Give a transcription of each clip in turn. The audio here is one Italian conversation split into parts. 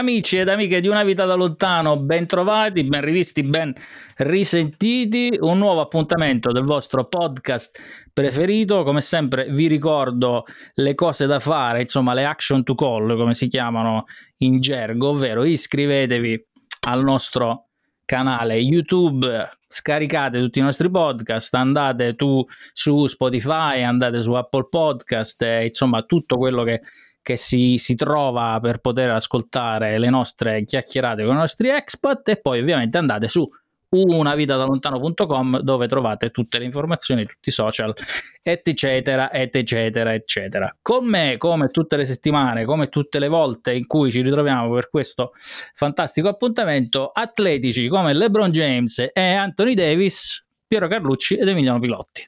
Amici ed amiche di Una Vita da Lontano, ben trovati, ben rivisti, ben risentiti, un nuovo appuntamento del vostro podcast preferito. Come sempre vi ricordo le cose da fare, insomma le action to call, come si chiamano in gergo, ovvero iscrivetevi al nostro canale YouTube, scaricate tutti i nostri podcast, andate su Spotify, andate su Apple Podcast, insomma tutto quello che si trova per poter ascoltare le nostre chiacchierate con i nostri expat, e poi ovviamente andate su unavitadalontano.com dove trovate tutte le informazioni, tutti i social, eccetera, eccetera, eccetera. Con me, come tutte le settimane, come tutte le volte in cui ci ritroviamo per questo fantastico appuntamento, atletici come LeBron James e Anthony Davis, Piero Carlucci ed Emiliano Pilotti.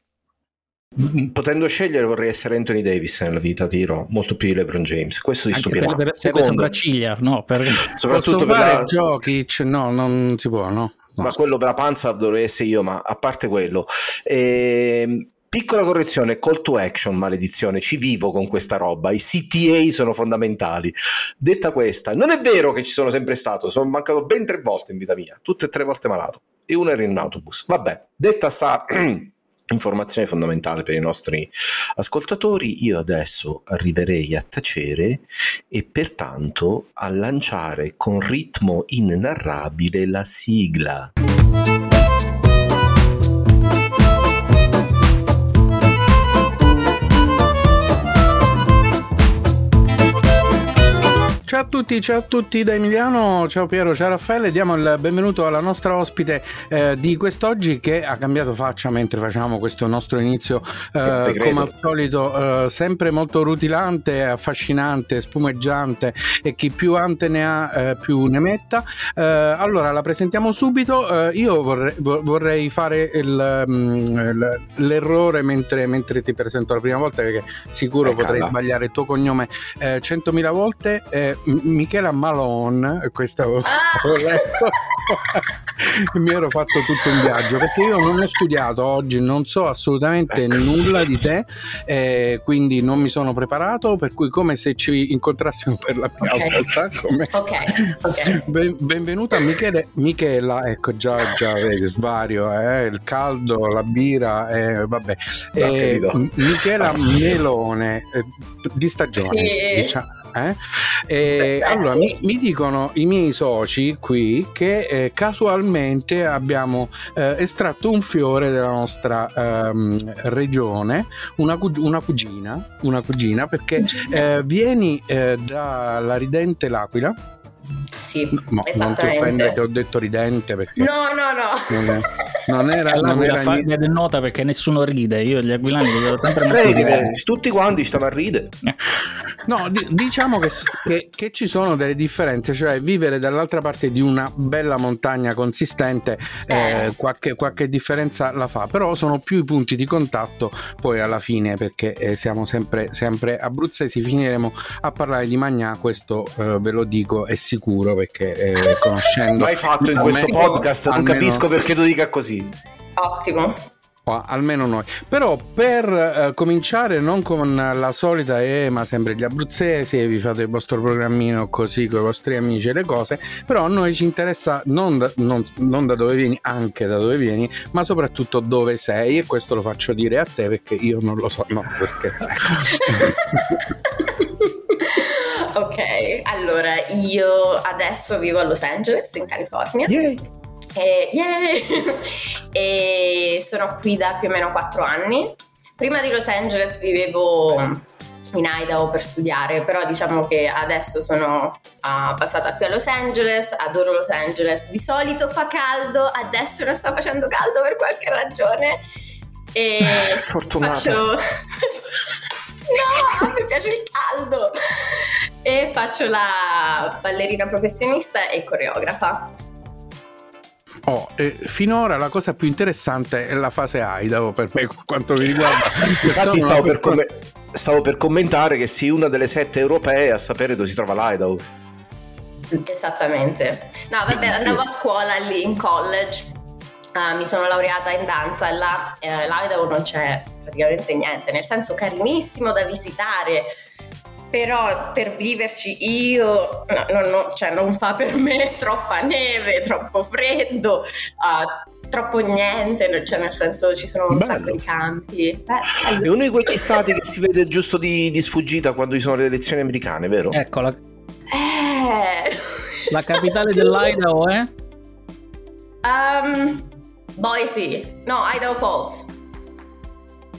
Potendo scegliere vorrei essere Anthony Davis nella vita, tiro molto più di LeBron James, questo ti stupirà. Per sopracciglia, no, per soprattutto per la... giochi, no, non si può, no. No. Ma quello per la panza dovrei essere io, ma a parte quello, piccola correzione, call to action, maledizione, ci vivo con questa roba, i CTA sono fondamentali. Detta questa, non è vero che ci sono sempre stato, sono mancato ben 3 volte in vita mia, tutte e 3 volte malato, e una era in un autobus, vabbè, detta sta informazione fondamentale per i nostri ascoltatori. Io adesso arriverei a tacere e pertanto a lanciare con ritmo inenarrabile la sigla. Ciao a tutti da Emiliano, ciao Piero, ciao Raffaele, diamo il benvenuto alla nostra ospite di quest'oggi, che ha cambiato faccia mentre facciamo questo nostro inizio, come al solito, sempre molto rutilante, affascinante, spumeggiante, e chi più ante ne ha più ne metta. Allora la presentiamo subito. Io vorrei fare l'errore mentre ti presento la prima volta, perché sicuro potrei sbagliare il tuo cognome 100.000 volte. Michela Melone, questa ho letto. Mi ero fatto tutto un viaggio, perché io non ho studiato oggi, non so assolutamente nulla di te, quindi non mi sono preparato, per cui come se ci incontrassimo per la prima volta. Okay. Benvenuta Michela, ecco già svario, il caldo, la bira, vabbè. Michela Melone, di stagione, diciamo. Allora mi dicono i miei soci qui che casualmente abbiamo estratto un fiore della nostra regione, una cugina, perché vieni dalla ridente L'Aquila. Sì, no, non ti offendere che ho detto ridente, perché no. Non era farne del nota, perché nessuno ride. Io gli aquilani li sempre tutti quanti stanno a ridere. No, diciamo che ci sono delle differenze, cioè vivere dall'altra parte di una bella montagna consistente, qualche differenza la fa, però sono più i punti di contatto poi alla fine, perché siamo sempre abruzzesi. Finiremo a parlare di Magnà, questo ve lo dico, è sicuro, perché conoscendo... L'hai fatto in questo podcast, non capisco perché tu dica così. Ottimo. Almeno noi. Però per cominciare, non con la solita ma sempre gli abruzzesi, vi fate il vostro programmino così con i vostri amici e le cose, però a noi ci interessa non da dove vieni, anche da dove vieni, ma soprattutto dove sei, e questo lo faccio dire a te perché io non lo so. No, scherzo. Ok, allora io adesso vivo a Los Angeles in California. Yay. E sono qui da più o meno 4 anni. Prima di Los Angeles vivevo in Idaho per studiare, però diciamo che adesso sono passata qui a Los Angeles. Adoro Los Angeles, di solito fa caldo, adesso non sta facendo caldo per qualche ragione, e fortunata no, mi piace il caldo, e faccio la ballerina professionista e coreografa. Finora la cosa più interessante è la fase Idaho per me, quanto mi riguarda. Infatti stavo per commentare che sei una delle 7 europee a sapere dove si trova l'Idaho. Esattamente. No, vabbè, andavo a scuola lì in college, mi sono laureata in danza, e là l'Idaho non c'è praticamente niente, nel senso carinissimo da visitare, però per viverci io no, cioè non fa per me, troppa neve, troppo freddo, troppo niente, cioè nel senso ci sono un sacco di campi. Bello. È uno di quegli stati che si vede giusto di sfuggita quando ci sono le elezioni americane, vero? Ecco, la capitale dell'Idaho è? Boise, no, Idaho Falls.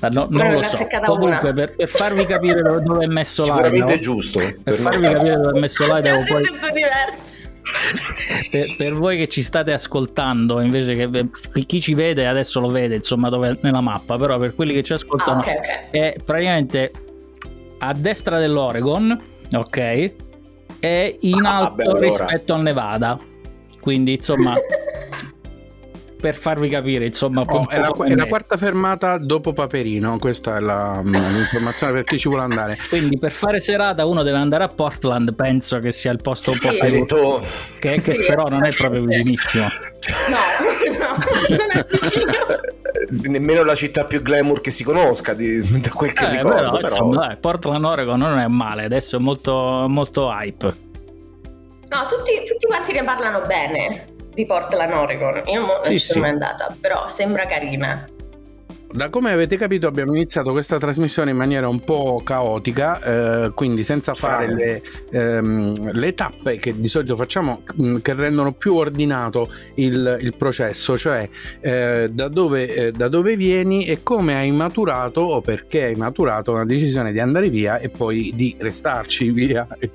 No, non lo so. Comunque per farvi capire dove è messo l'Idaho, sicuramente giusto per farvi capire dove è messo l'Idaho, poi per voi che ci state ascoltando, invece che chi ci vede adesso lo vede, insomma, dove nella mappa, però per quelli che ci ascoltano è praticamente a destra dell'Oregon, ok, e in alto rispetto al Nevada, quindi insomma per farvi capire, insomma, è la quarta fermata dopo Paperino, questa è l'informazione per chi ci vuole andare. Quindi per fare serata uno deve andare a Portland, penso che sia il posto un po' più che sì, però non è proprio vicinissimo. No, non è vicino. Nemmeno la città più glamour che si conosca, da quel che ricordo, però insomma, Portland, Oregon non è male, adesso è molto molto hype. No, tutti quanti ne parlano bene di Portland, Oregon. Io non ci sono mai andata, però sembra carina. Da come avete capito abbiamo iniziato questa trasmissione in maniera un po' caotica, quindi senza fare le tappe che di solito facciamo, che rendono più ordinato il processo, cioè da dove vieni e come hai maturato o perché hai maturato una decisione di andare via e poi di restarci via e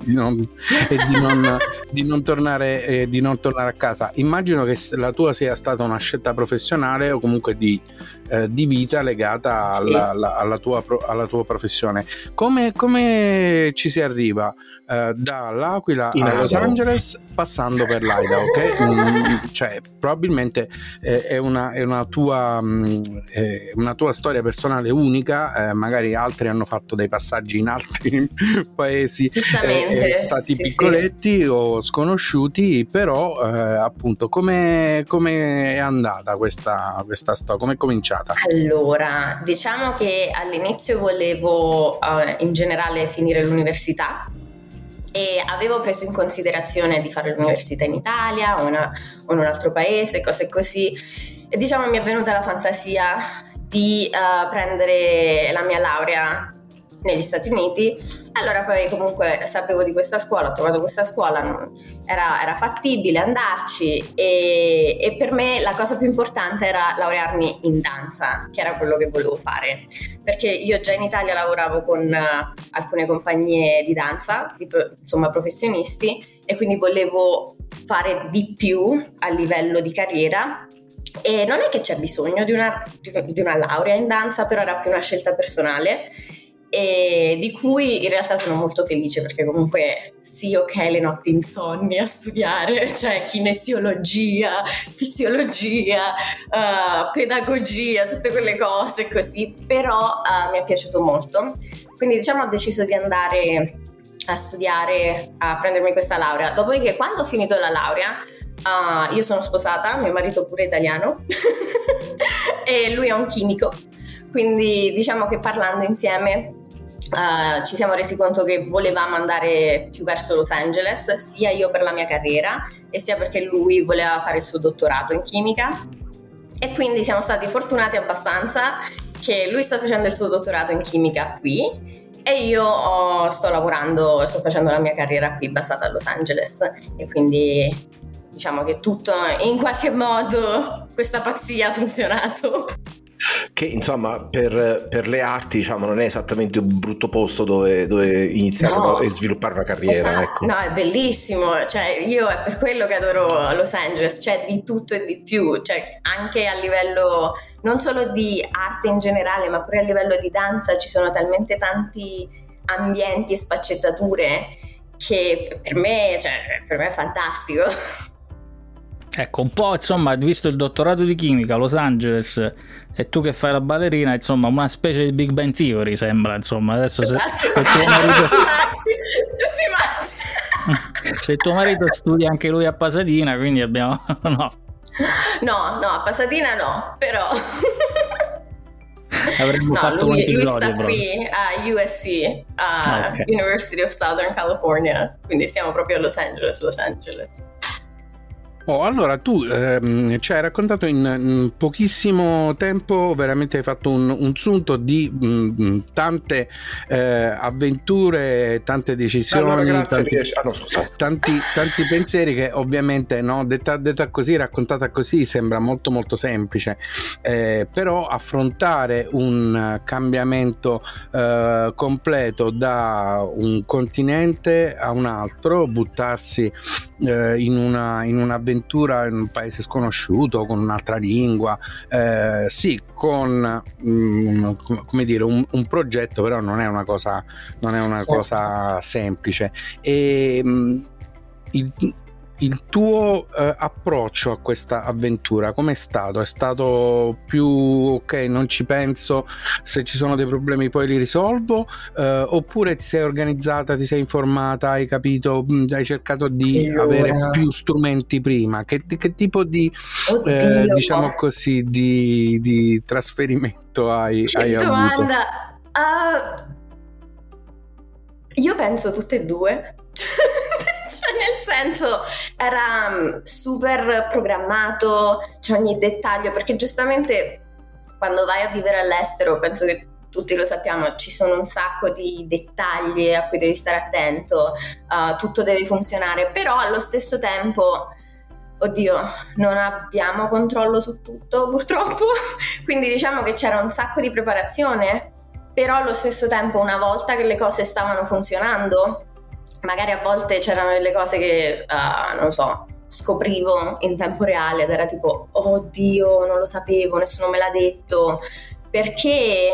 di non tornare a casa. Immagino che la tua sia stata una scelta professionale o comunque di vita legata alla tua professione. Come ci si arriva dall'Aquila a Los Angeles passando per l'Idaho, ok? Cioè probabilmente è una tua storia personale unica, magari altri hanno fatto dei passaggi in altri paesi, stati piccoletti o sconosciuti, però appunto come è andata questa storia, come è cominciata? Allora, diciamo che all'inizio volevo in generale finire l'università e avevo preso in considerazione di fare l'università in Italia o in un altro paese, cose così, e diciamo mi è venuta la fantasia di prendere la mia laurea negli Stati Uniti. Allora poi comunque sapevo di questa scuola, ho trovato questa scuola, era fattibile andarci e per me la cosa più importante era laurearmi in danza, che era quello che volevo fare, perché io già in Italia lavoravo con alcune compagnie di danza, insomma professionisti, e quindi volevo fare di più a livello di carriera. E non è che c'è bisogno di una laurea in danza, però era più una scelta personale e di cui in realtà sono molto felice, perché comunque sì, ok, le notti insonni a studiare, cioè kinesiologia, fisiologia, pedagogia, tutte quelle cose così, però mi è piaciuto molto, quindi diciamo ho deciso di andare a studiare, a prendermi questa laurea. Dopodiché quando ho finito la laurea, io sono sposata, mio marito pure è italiano e lui è un chimico. Quindi diciamo che parlando insieme ci siamo resi conto che volevamo andare più verso Los Angeles, sia io per la mia carriera e sia perché lui voleva fare il suo dottorato in chimica, e quindi siamo stati fortunati abbastanza che lui sta facendo il suo dottorato in chimica qui e io sto lavorando e sto facendo la mia carriera qui basata a Los Angeles, e quindi diciamo che tutto in qualche modo, questa pazzia ha funzionato. Che insomma per le arti, diciamo, non è esattamente un brutto posto dove iniziare e sviluppare una carriera, ecco. No, è bellissimo, cioè io è per quello che adoro Los Angeles, c'è di tutto e di più, cioè anche a livello non solo di arte in generale, ma pure a livello di danza ci sono talmente tanti ambienti e sfaccettature che per me è fantastico. Ecco, un po', insomma, visto il dottorato di chimica, Los Angeles e tu che fai la ballerina, insomma, una specie di Big Bang Theory sembra, insomma. Adesso se tuo marito se tuo marito studia anche lui a Pasadena, quindi abbiamo no, a Pasadena no, però avremmo fatto un episodio. Lui sta qui a USC, okay. University of Southern California, quindi siamo proprio a Los Angeles, Los Angeles. Oh, allora tu ci hai raccontato in pochissimo tempo, veramente hai fatto un sunto di tante avventure, tante decisioni, allora, grazie, tanti pensieri che ovviamente, no, detta così, raccontata così, sembra molto molto semplice, però affrontare un cambiamento completo da un continente a un altro, buttarsi in una avventura in un paese sconosciuto, con un'altra lingua, sì, con come dire, un progetto, però non è una cosa semplice. E il tuo approccio a questa avventura com'è stato? È stato più ok, non ci penso, se ci sono dei problemi poi li risolvo, oppure ti sei organizzata, ti sei informata, hai capito, hai cercato di avere più strumenti prima? Che tipo di diciamo così di trasferimento hai avuto? Io penso tutte e due. Cioè, nel senso, era super programmato, cioè ogni dettaglio, perché giustamente quando vai a vivere all'estero, penso che tutti lo sappiamo, ci sono un sacco di dettagli a cui devi stare attento, tutto deve funzionare, però allo stesso tempo, oddio, non abbiamo controllo su tutto purtroppo, quindi diciamo che c'era un sacco di preparazione, però allo stesso tempo una volta che le cose stavano funzionando, magari a volte c'erano delle cose che, non so, scoprivo in tempo reale ed era tipo, oddio, non lo sapevo, nessuno me l'ha detto, perché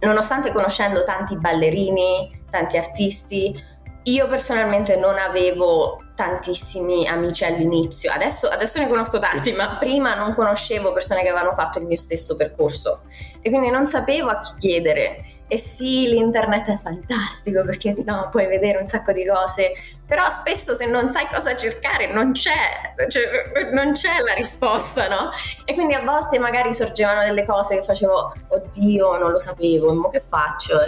nonostante conoscendo tanti ballerini, tanti artisti, io personalmente non avevo tantissimi amici all'inizio, adesso ne conosco tanti, ma prima non conoscevo persone che avevano fatto il mio stesso percorso e quindi non sapevo a chi chiedere. E sì, l'internet è fantastico perché no, puoi vedere un sacco di cose, però spesso se non sai cosa cercare non c'è la risposta, no? E quindi a volte magari sorgevano delle cose che facevo, oddio, non lo sapevo, e mo che faccio?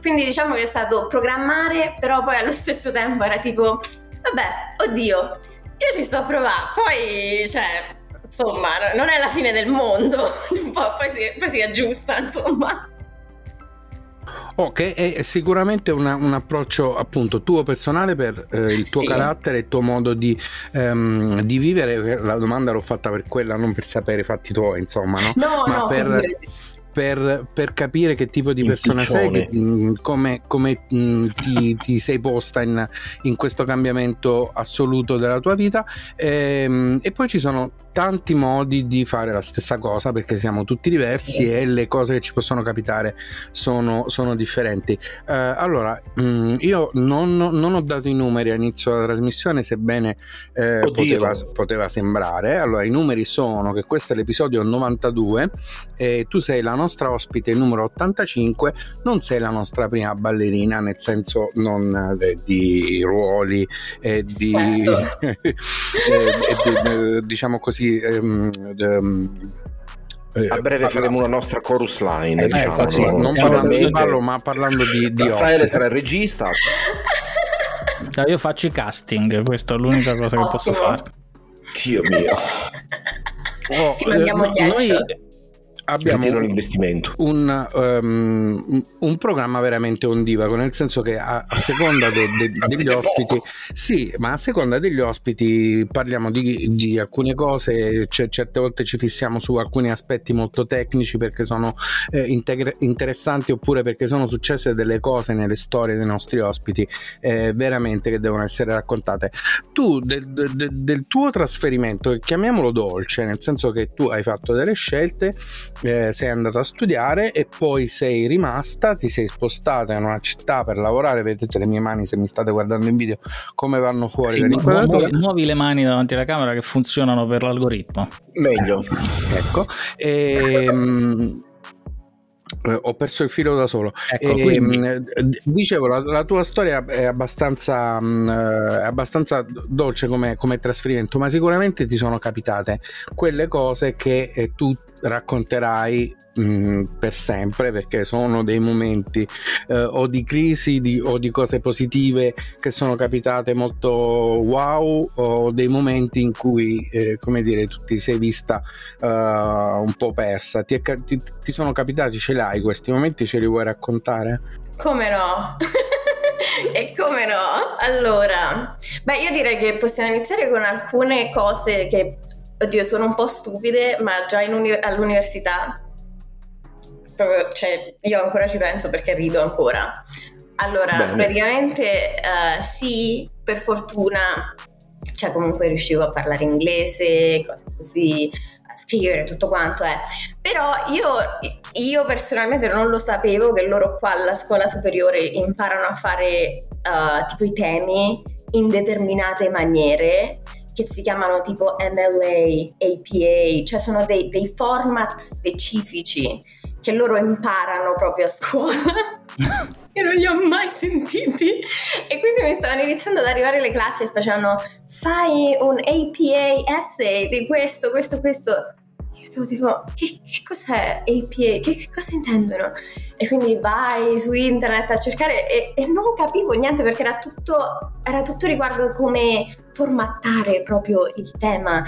Quindi diciamo che è stato programmare, però poi allo stesso tempo era tipo, vabbè, oddio, io ci sto a provare, poi, cioè, insomma, non è la fine del mondo, poi si aggiusta, insomma. Ok, è sicuramente un approccio appunto tuo personale per il tuo carattere, il tuo modo di vivere. La domanda l'ho fatta per quella, non per sapere i fatti tuoi, insomma, no? No, per capire che tipo di persona sei, come ti sei posta in questo cambiamento assoluto della tua vita, e poi ci sono tanti modi di fare la stessa cosa perché siamo tutti diversi e le cose che ci possono capitare sono differenti. Allora, io non ho dato i numeri all'inizio della trasmissione, sebbene poteva sembrare. Allora, i numeri sono che questo è l'episodio 92 e tu sei la nostra ospite numero 85, non sei la nostra prima ballerina, nel senso non di ruoli e di diciamo così, a breve faremo una nostra chorus line, diciamo, ecco, sì, no? Non parlando di ballo, ma parlando di Raffaele sarà il regista. No, io faccio i casting, questa è l'unica cosa che posso fare. Dio mio. Ti mandiamo gli headshot. Abbiamo un programma veramente ondivago, nel senso che a seconda degli ospiti, sì, ma a seconda degli ospiti parliamo di alcune cose, certe volte ci fissiamo su alcuni aspetti molto tecnici perché sono interessanti, oppure perché sono successe delle cose nelle storie dei nostri ospiti veramente che devono essere raccontate. Tu del tuo trasferimento, chiamiamolo dolce, nel senso che tu hai fatto delle scelte, sei andata a studiare e poi sei rimasta, ti sei spostata in una città per lavorare. Vedete le mie mani, se mi state guardando in video, come vanno fuori. Sì, muovi le mani davanti alla camera che funzionano per l'algoritmo meglio. Ecco, ho perso il filo da solo, ecco, dicevo, la tua storia è abbastanza dolce come trasferimento, ma sicuramente ti sono capitate quelle cose che tu racconterai per sempre, perché sono dei momenti o di crisi o di cose positive che sono capitate molto wow, o dei momenti in cui come dire, tu ti sei vista un po' persa. Ti sono capitati, ce l'hai questi momenti, ce li vuoi raccontare? Come no? E come no? Allora, beh, io direi che possiamo iniziare con alcune cose che, oddio, sono un po' stupide, ma già all'università proprio, cioè, io ancora ci penso perché rido ancora. Allora, bene. Praticamente sì, per fortuna, cioè comunque riuscivo a parlare inglese, cose così, a scrivere, tutto quanto è. Però io personalmente non lo sapevo che loro qua alla scuola superiore imparano a fare tipo i temi in determinate maniere, che si chiamano tipo MLA, APA, cioè sono dei format specifici che loro imparano proprio a scuola. Io non li ho mai sentiti, e quindi mi stavano iniziando ad arrivare le classi e facevano: fai un APA essay di questo. Io stavo tipo, che cos'è APA? Che cosa intendono? E quindi vai su internet a cercare, e non capivo niente, perché era tutto riguardo come formattare proprio il tema.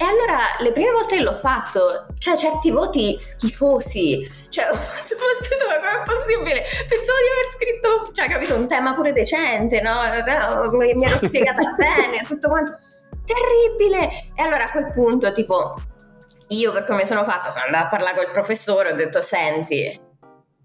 E allora le prime volte che l'ho fatto, cioè certi voti schifosi, cioè ho fatto, scusa, ma com'è possibile? Pensavo di aver scritto, cioè capito, un tema pure decente, no? Mi ero spiegata bene, tutto quanto, terribile. E allora a quel punto tipo, io per come sono fatta, sono andata a parlare col professore, ho detto: senti,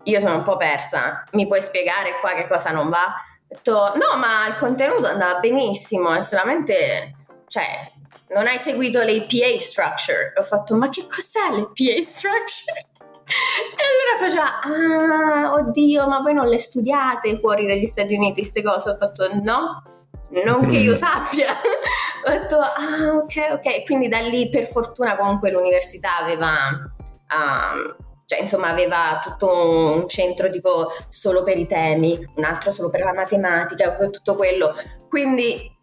io sono un po' persa, mi puoi spiegare qua che cosa non va? Ho detto: no, ma il contenuto andava benissimo, è solamente, cioè, non hai seguito le APA structure. Ho fatto: ma che cos'è le APA structure? E allora faceva: ah, oddio, ma voi non le studiate fuori dagli Stati Uniti queste cose? Ho fatto: no, non che io sappia. Ho detto: ah, ok. Quindi da lì, per fortuna, comunque l'università aveva cioè insomma aveva tutto un centro tipo solo per i temi, un altro solo per la matematica, tutto quello. Quindi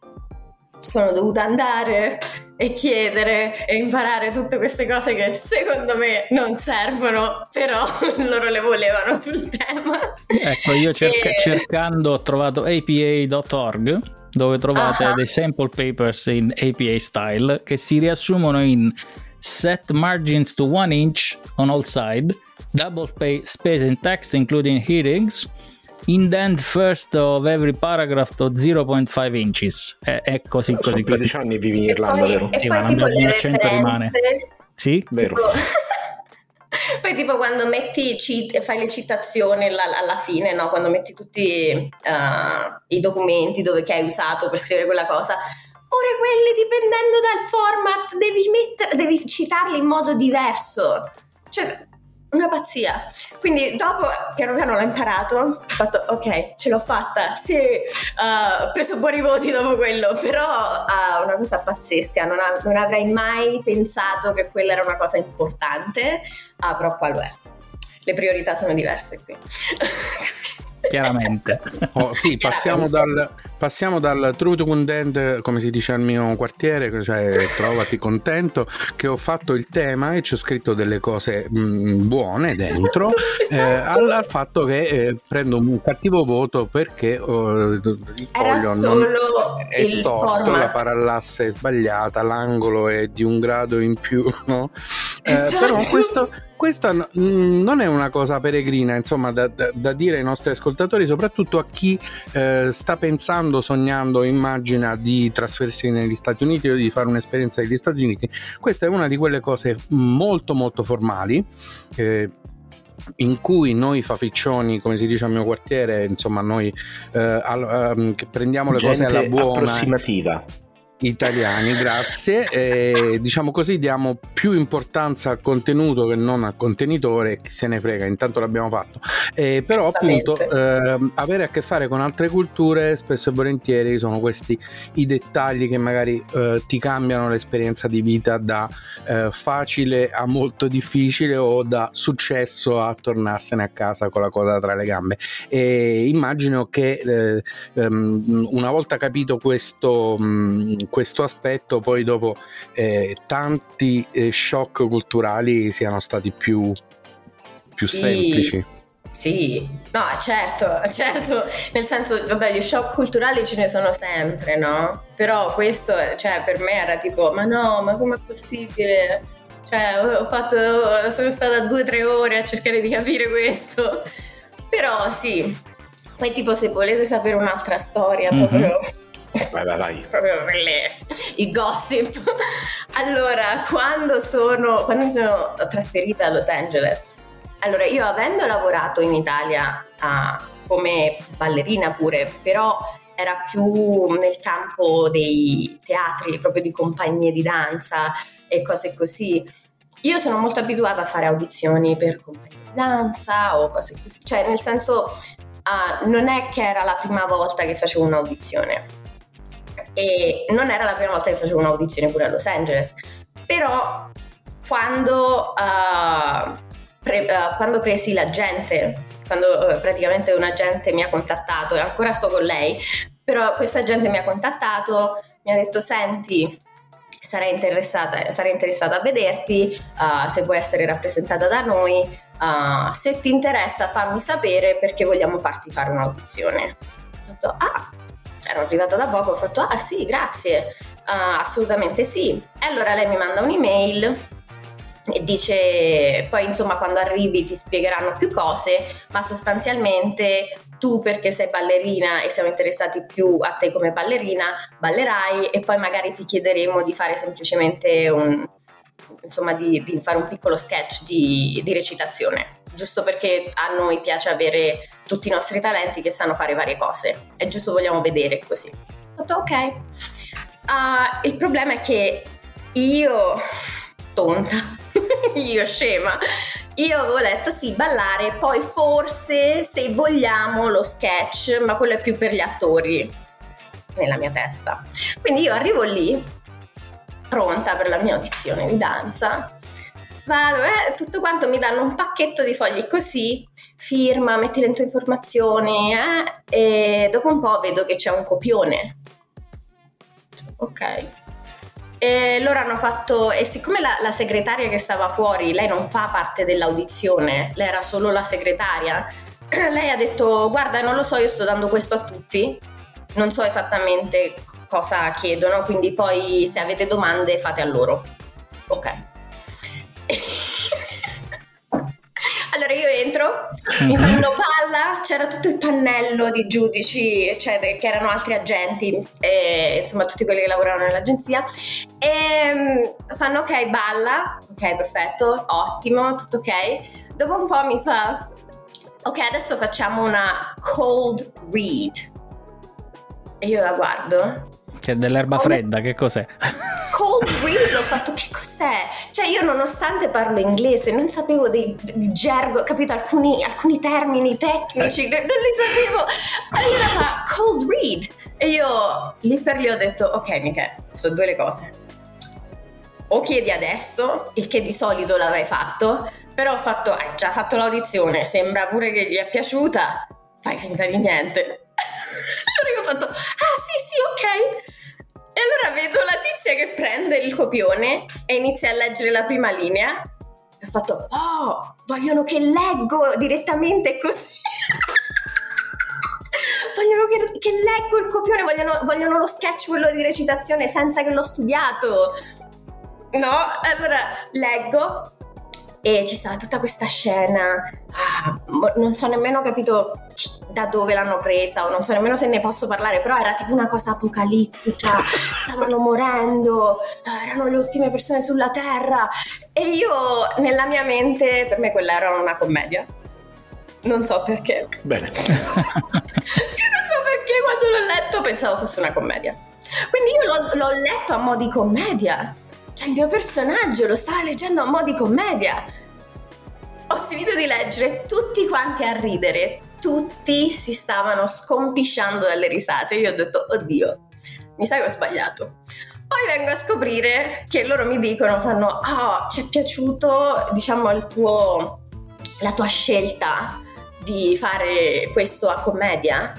sono dovuta andare e chiedere e imparare tutte queste cose che secondo me non servono, però loro le volevano sul tema. Ecco, io cercando ho trovato APA.org, dove trovate dei sample papers in APA style che si riassumono in set margins to 1 inch on all side, double space in text including headings, indent first of every paragraph to 0.5 inches. È così, così. Sono più 10 anni vivi in Irlanda, vero? Sì, ma l'accento rimane. Sì, vero. Poi tipo quando metti fai le citazioni alla fine, no? Quando metti tutti i documenti dove che hai usato per scrivere quella cosa, ora quelli, dipendendo dal format, devi citarli in modo diverso, cioè una pazzia. Quindi dopo piano piano l'ho imparato, ho fatto: ok, ce l'ho fatta, sì, ho preso buoni voti dopo quello, però una cosa pazzesca, non avrei mai pensato che quella era una cosa importante, però qua lo è. Le priorità sono diverse qui. Chiaramente. Oh, sì, passiamo dal true to content, come si dice al mio quartiere, cioè trovati contento, che ho fatto il tema e ci ho scritto delle cose buone dentro, esatto. Al fatto che prendo un cattivo voto perché il foglio non è storto, la parallasse è sbagliata, l'angolo è di un grado in più, no? Esatto. Però questa non è una cosa peregrina, insomma, da dire ai nostri ascoltatori, soprattutto a chi sta pensando, sognando, immagina di trasferirsi negli Stati Uniti o di fare un'esperienza negli Stati Uniti. Questa è una di quelle cose molto molto formali, in cui noi faficcioni, come si dice al mio quartiere, insomma, noi che prendiamo le cose alla buona, approssimativa, italiani, grazie, e, diciamo così, diamo più importanza al contenuto che non al contenitore, chi se ne frega, intanto l'abbiamo fatto, però appunto avere a che fare con altre culture spesso e volentieri sono questi i dettagli che magari ti cambiano l'esperienza di vita da facile a molto difficile, o da successo a tornarsene a casa con la coda tra le gambe. E immagino che una volta capito questo questo aspetto poi dopo tanti shock culturali siano stati più sì, semplici. Sì, no, certo, nel senso, vabbè, gli shock culturali ce ne sono sempre, no? Però questo, cioè, per me era tipo, ma no, ma com'è possibile? Cioè, sono stata 2 o 3 ore a cercare di capire questo. Però sì, poi tipo se volete sapere un'altra storia, proprio... Vai. Proprio per i gossip. Allora, quando mi sono trasferita a Los Angeles, allora io avendo lavorato in Italia come ballerina pure, però era più nel campo dei teatri, proprio di compagnie di danza e cose così, io sono molto abituata a fare audizioni per compagnie di danza o cose così, cioè nel senso non è che era la prima volta che facevo un'audizione. E non era la prima volta che facevo un'audizione pure a Los Angeles, però quando presi l'agente, quando praticamente un agente mi ha contattato, e ancora sto con lei, però questa agente mi ha contattato, mi ha detto: senti, sarei interessata a vederti, se vuoi essere rappresentata da noi, se ti interessa fammi sapere perché vogliamo farti fare un'audizione. Ho detto: ero arrivata da poco, ho fatto sì, grazie, assolutamente sì. E allora lei mi manda un'email e dice, poi insomma quando arrivi ti spiegheranno più cose, ma sostanzialmente tu, perché sei ballerina e siamo interessati più a te come ballerina, ballerai e poi magari ti chiederemo di fare semplicemente di fare un piccolo sketch di recitazione, giusto perché a noi piace avere tutti i nostri talenti che sanno fare varie cose, e giusto vogliamo vedere così. Ho detto ok. Il problema è che io, tonta, io scema, io avevo letto sì, ballare, poi forse se vogliamo lo sketch, ma quello è più per gli attori, nella mia testa. Quindi io arrivo lì, pronta per la mia audizione di danza, vado, tutto quanto, mi danno un pacchetto di fogli così, firma, metti le tue informazioni, e dopo un po' vedo che c'è un copione. Ok. E loro hanno fatto, e siccome la segretaria che stava fuori, lei non fa parte dell'audizione, lei era solo la segretaria, lei ha detto: guarda, non lo so, io sto dando questo a tutti, non so esattamente cosa chiedono, quindi poi se avete domande fate a loro. Ok. Allora io entro, mi fanno palla, c'era tutto il pannello di giudici, cioè che erano altri agenti, insomma tutti quelli che lavoravano nell'agenzia, e fanno ok, balla, ok, perfetto, ottimo, tutto ok. Dopo un po' mi fa: ok, adesso facciamo una cold read. E io la guardo. C'è dell'erba fredda, che cos'è? Cold read, ho fatto che cos'è? Cioè io, nonostante parlo inglese, non sapevo di gergo, capito? Alcuni termini tecnici, non li sapevo. Allora fa cold read. E io lì per lì ho detto: ok Michele, sono due le cose. O chiedi adesso, il che di solito l'avrei fatto, però ho fatto, hai già fatto l'audizione, sembra pure che gli è piaciuta, fai finta di niente. Allora io ho fatto sì, ok. E allora vedo la tizia che prende il copione e inizia a leggere la prima linea. E ho fatto: oh, vogliono che leggo direttamente così. Vogliono che leggo il copione, vogliono lo sketch, quello di recitazione, senza che l'ho studiato. No, allora leggo. E ci sarà tutta questa scena, non so nemmeno capito da dove l'hanno presa, o non so nemmeno se ne posso parlare, però era tipo una cosa apocalittica, stavano morendo, erano le ultime persone sulla terra, e io nella mia mente, per me quella era una commedia, non so perché. Bene. Io non so perché quando l'ho letto pensavo fosse una commedia, quindi io l'ho letto a mo' di commedia. Cioè il mio personaggio lo stava leggendo a mo' di commedia. Ho finito di leggere, tutti quanti a ridere, tutti si stavano scompisciando dalle risate. Io ho detto: oddio, mi sa che ho sbagliato. Poi vengo a scoprire che loro mi dicono, fanno: ah, ci è piaciuto, diciamo, la tua scelta di fare questo a commedia,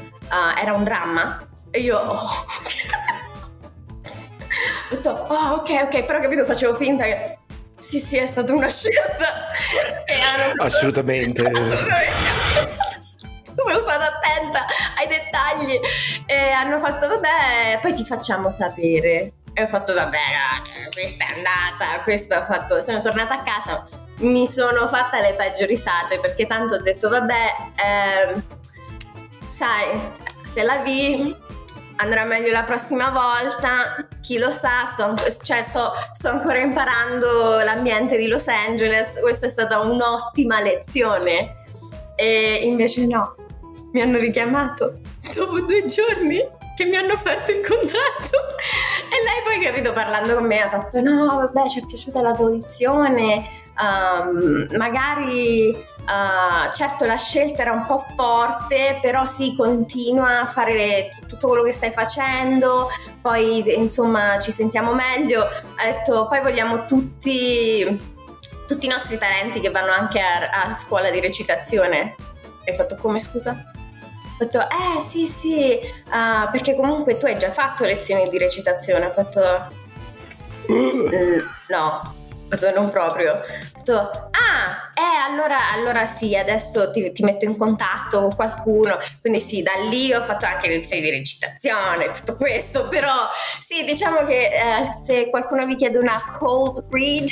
era un dramma. E io ho detto oh ok, però capito, facevo finta che sì è stata una scelta assolutamente. Sono stata attenta ai dettagli e hanno fatto vabbè, poi ti facciamo sapere, e ho fatto vabbè, questa è andata, questo ho fatto. Sono tornata a casa, mi sono fatta le peggio risate, perché tanto ho detto vabbè, sai, se la vi andrà meglio la prossima volta, chi lo sa, sto ancora imparando l'ambiente di Los Angeles, questa è stata un'ottima lezione. E invece no, mi hanno richiamato dopo 2 giorni che mi hanno offerto il contratto, e lei poi, capito, parlando con me ha fatto no vabbè, ci è piaciuta la tua audizione, magari certo la scelta era un po' forte, però sì, continua a fare tutto quello che stai facendo, poi insomma ci sentiamo meglio. Ha detto poi vogliamo tutti i nostri talenti che vanno anche a scuola di recitazione. E ho fatto come, scusa? Ho detto sì, perché comunque tu hai già fatto lezioni di recitazione. Ho fatto no, ho detto non proprio. Ho detto allora sì, adesso ti metto in contatto con qualcuno. Quindi sì, da lì ho fatto anche lezioni di recitazione, tutto questo. Però sì, diciamo che se qualcuno vi chiede una cold read,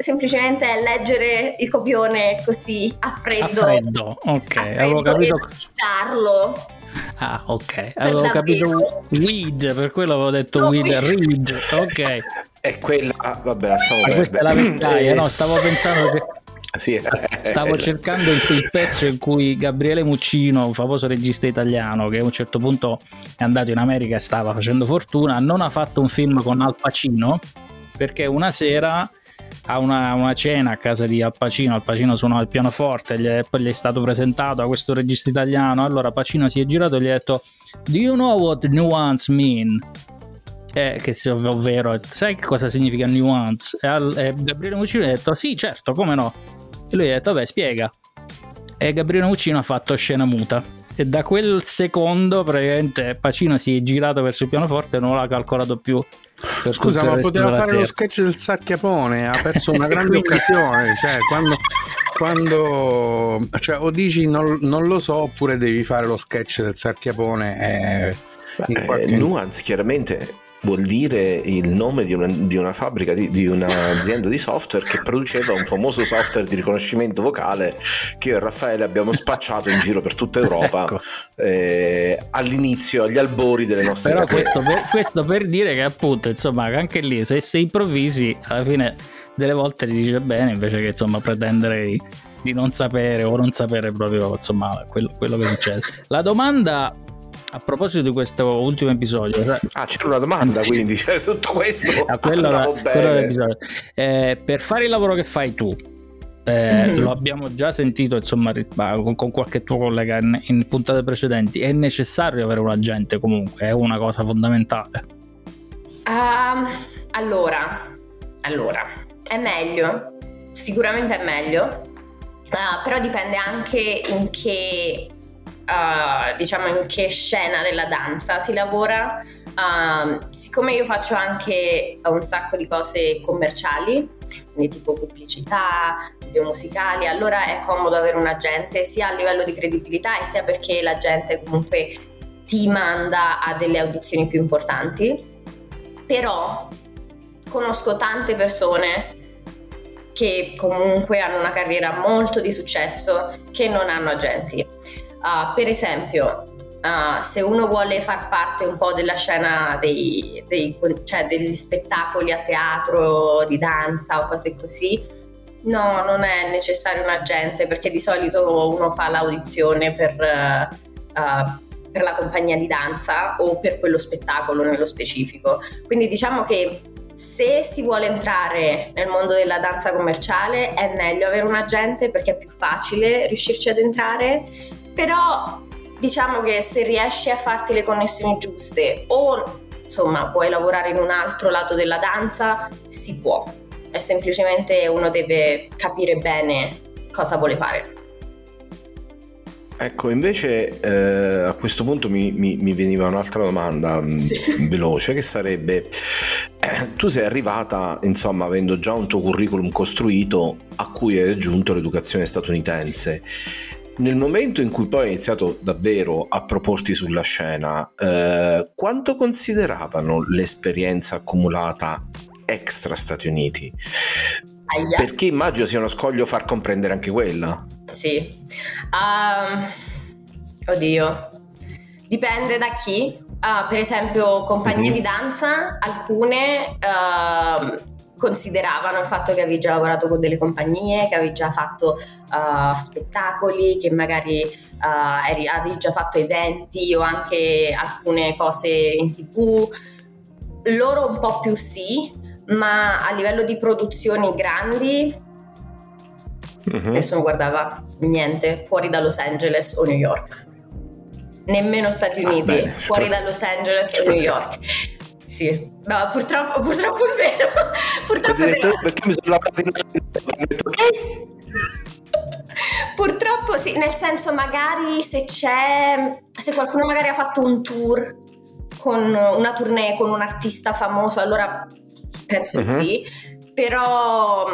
semplicemente leggere il copione così a freddo. Ok, avevo capito, e citarlo. Ah, ok, avevo capito weed, per quello avevo detto weed, read. Ok. È quella, vabbè, questa è la vecchiaia, no, stavo pensando che sì. Stavo cercando il pezzo in cui Gabriele Muccino, un famoso regista italiano che a un certo punto è andato in America e stava facendo fortuna, non ha fatto un film con Al Pacino perché una sera a una cena a casa di Al Pacino suonava il pianoforte, poi gli è stato presentato a questo regista italiano. Allora Pacino si è girato e gli ha detto "Do you know what nuance mean?" Che ovvero, sai che cosa significa nuance? E Gabriele Muccino ha detto sì, certo, come no, e lui ha detto vabbè, spiega, e Gabriele Muccino ha fatto scena muta, e da quel secondo praticamente Pacino si è girato verso il pianoforte e non l'ha calcolato più. Scusa, ma poteva fare lo sketch del Sacchiapone, ha perso una grande occasione, cioè quando cioè, o dici non lo so, oppure devi fare lo sketch del Sacchiapone. Nuance chiaramente vuol dire il nome di una fabbrica, di un'azienda di software che produceva un famoso software di riconoscimento vocale che io e Raffaele abbiamo spacciato in giro per tutta Europa, ecco. All'inizio, agli albori delle nostre però carriere. Questo per dire che appunto, insomma, anche lì se improvvisi, alla fine delle volte ti dice bene, invece che insomma pretendere di non sapere o non sapere proprio, insomma, quello che succede. La domanda a proposito di questo ultimo episodio, c'era una domanda, quindi c'è tutto questo. Quello per fare il lavoro che fai tu, lo abbiamo già sentito insomma con qualche tuo collega in puntate precedenti, è necessario avere un agente, comunque è una cosa fondamentale? Allora è meglio, sicuramente è meglio, però dipende anche in che diciamo in che scena della danza si lavora. Siccome io faccio anche un sacco di cose commerciali, quindi tipo pubblicità, video musicali, allora è comodo avere un agente sia a livello di credibilità e sia perché la gente comunque ti manda a delle audizioni più importanti. Però conosco tante persone che comunque hanno una carriera molto di successo che non hanno agenti. Per esempio, se uno vuole far parte un po' della scena cioè degli spettacoli a teatro, di danza o cose così, no, non è necessario un agente, perché di solito uno fa l'audizione per la compagnia di danza o per quello spettacolo nello specifico. Quindi diciamo che se si vuole entrare nel mondo della danza commerciale è meglio avere un agente, perché è più facile riuscirci ad entrare. Però diciamo che se riesci a farti le connessioni giuste o insomma puoi lavorare in un altro lato della danza, si può, è semplicemente uno deve capire bene cosa vuole fare. Ecco, invece a questo punto mi veniva un'altra domanda veloce, che sarebbe tu sei arrivata, insomma, avendo già un tuo curriculum costruito a cui hai aggiunto l'educazione statunitense. Nel momento in cui poi hai iniziato davvero a proporti sulla scena, quanto consideravano l'esperienza accumulata extra Stati Uniti? Aia. Perché immagino sia uno scoglio far comprendere anche quella. Sì. Oddio. Dipende da chi. Per esempio compagnie di danza, alcune consideravano il fatto che avevi già lavorato con delle compagnie, che avevi già fatto spettacoli, che magari avevi già fatto eventi o anche alcune cose in TV. Loro un po' più sì, ma a livello di produzioni grandi nessuno guardava niente fuori da Los Angeles o New York, nemmeno Stati Uniti, bene, fuori da Los Angeles o New York. Sì, no, purtroppo è vero. Purtroppo è vero. Perché mi sono purtroppo sì, nel senso, magari se qualcuno magari ha fatto un tour, con una tournée con un artista famoso, allora penso sì, però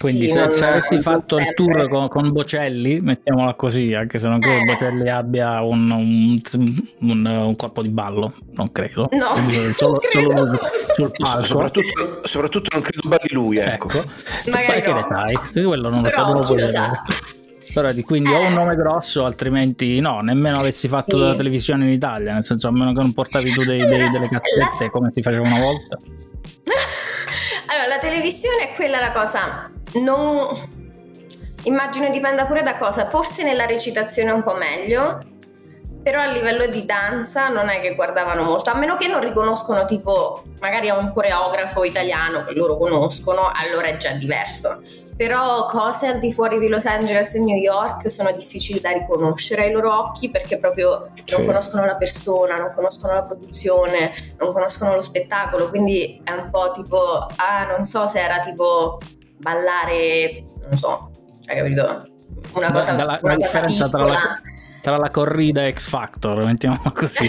quindi sì, se avessi fatto il tour con Bocelli, mettiamola così, anche se non credo Bocelli abbia un corpo di ballo, non credo. No, non credo. Sul palco. Soprattutto non credo balli lui, ecco. Magari che ne sai? Quello non lo so, pure però quindi o un nome grosso, altrimenti no, nemmeno avessi fatto della televisione in Italia, nel senso, a meno che non portavi tu delle cazzette come si faceva una volta. Allora, la televisione è quella la cosa. Non immagino dipenda pure da cosa, forse nella recitazione un po' meglio, però a livello di danza non è che guardavano molto, a meno che non riconoscono, tipo magari a un coreografo italiano che loro conoscono, allora è già diverso, però cose al di fuori di Los Angeles e New York sono difficili da riconoscere ai loro occhi, perché proprio non conoscono la persona, non conoscono la produzione, non conoscono lo spettacolo, quindi è un po' tipo non so se era tipo ballare, non so, hai capito? Una cosa, una differenza piccola tra la corrida e X Factor, mettiamola così.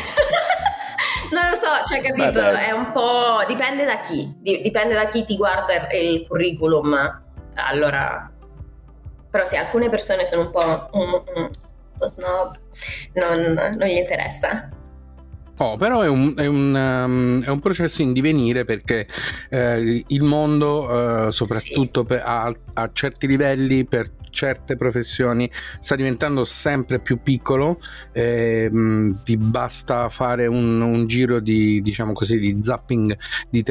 Non lo so, cioè, capito? Vabbè. È un po', dipende da chi, dipende da chi ti guarda il curriculum. Allora, però sì, alcune persone sono un po' snob, non gli interessa. Però è un processo in divenire, perché il mondo soprattutto a certi livelli, per certe professioni, sta diventando sempre più piccolo. Vi basta fare un giro di, diciamo così, di zapping, di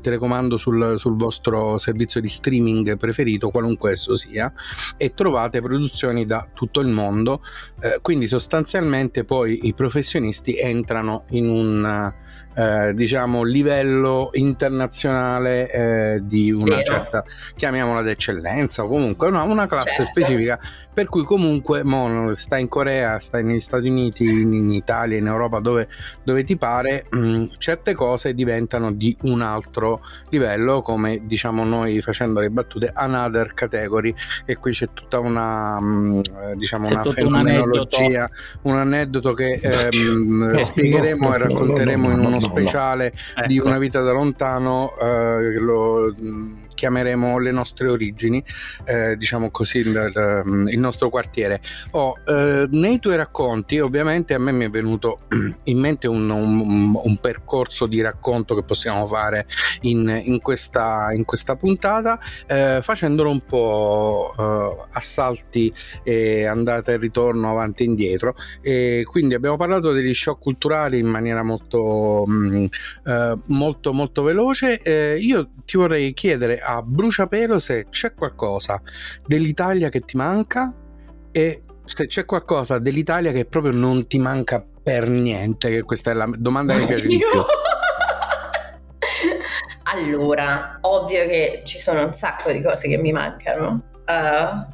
telecomando sul vostro servizio di streaming preferito, qualunque esso sia, e trovate produzioni da tutto il mondo. Quindi sostanzialmente poi i professionisti entrano in un diciamo livello internazionale di una certa, chiamiamola, d'eccellenza, o comunque una classe specifica, per cui comunque sta in Corea, sta negli Stati Uniti, in Italia, in Europa, dove ti pare, certe cose diventano di un altro livello, come diciamo noi facendo le battute, another category, e qui c'è tutta una diciamo una fenomenologia, un aneddoto che spiegheremo e racconteremo in uno speciale di Una Vita da Lontano, lo chiameremo le nostre origini, diciamo così, il nostro quartiere. Nei tuoi racconti, ovviamente, a me mi è venuto in mente un percorso di racconto che possiamo fare in questa puntata, facendolo un po' a salti, andata e ritorno, avanti e indietro, e quindi abbiamo parlato degli shock culturali in maniera molto molto molto veloce. Io ti vorrei chiedere a bruciapelo se c'è qualcosa dell'Italia che ti manca, e se c'è qualcosa dell'Italia che proprio non ti manca per niente, che questa è la domanda che mi piace di più. Allora, ovvio che ci sono un sacco di cose che mi mancano,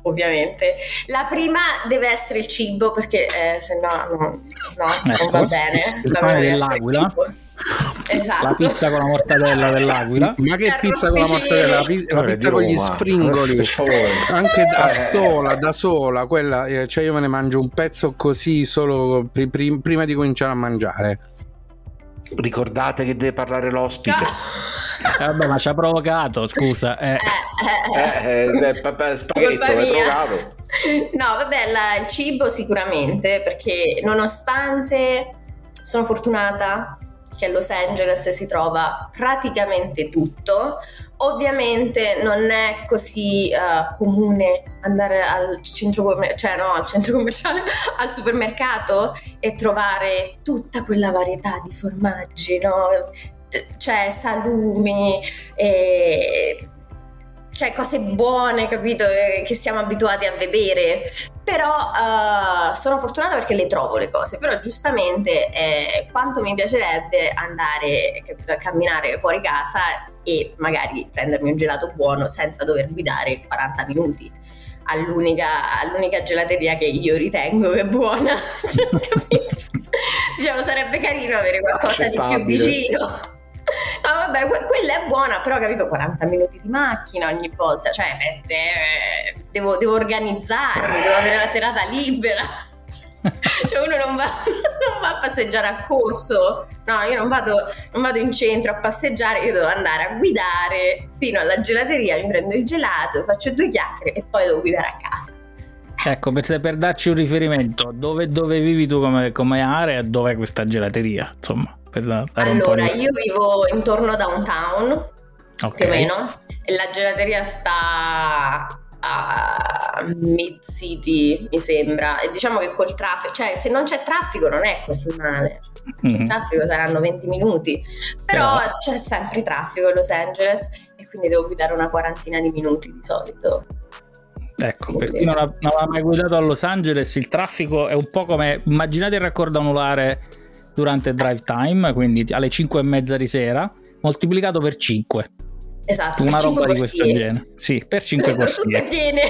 ovviamente. La prima deve essere il cibo, perché se no non va bene. Il pane dell'Aquila. Esatto. La pizza con la mortadella dell'Aquila. Ma che pizza con la mortadella? La pizza con gli springoli, anche da sola, quella, cioè io me ne mangio un pezzo così solo prima di cominciare a mangiare. Ricordate che deve parlare l'ospite. Vabbè, ma ci ha provocato, scusa. Spaghetto, l'hai provato. No, vabbè, il cibo sicuramente, perché nonostante sono fortunata che a Los Angeles si trova praticamente tutto, ovviamente non è così comune andare al centro commerciale, al supermercato e trovare tutta quella varietà di formaggi, no? Cioè salumi, cioè cose buone, capito? Che siamo abituati a vedere. Però sono fortunata perché le trovo le cose, però giustamente quanto mi piacerebbe andare a camminare fuori casa e magari prendermi un gelato buono senza dover guidare 40 minuti all'unica gelateria che io ritengo che è buona. Capito? Diciamo, sarebbe carino avere qualcosa di più vicino. No, vabbè, quella è buona, però capito, 40 minuti di macchina ogni volta, cioè devo organizzarmi, devo avere la serata libera. Cioè uno non va a passeggiare al corso. No, io non vado in centro a passeggiare, io devo andare a guidare fino alla gelateria, mi prendo il gelato, faccio due chiacchiere e poi devo guidare a casa. Ecco, per darci un riferimento, dove vivi tu come area, dov'è questa gelateria, insomma? Allora, io vivo intorno a downtown, okay, più o meno, e la gelateria sta a mid-city, mi sembra, e diciamo che col traffico, cioè se non c'è traffico non è così male, mm-hmm, il traffico saranno 20 minuti, però c'è sempre traffico a Los Angeles e quindi devo guidare una quarantina di minuti di solito. Ecco, per chi non ha mai guidato a Los Angeles, il traffico è un po' come, immaginate il raccordo anulare durante il drive time, quindi alle 5:30 di sera moltiplicato per 5. Esatto, una roba di questo genere. Sì, per 5 corsie. Tutte piene.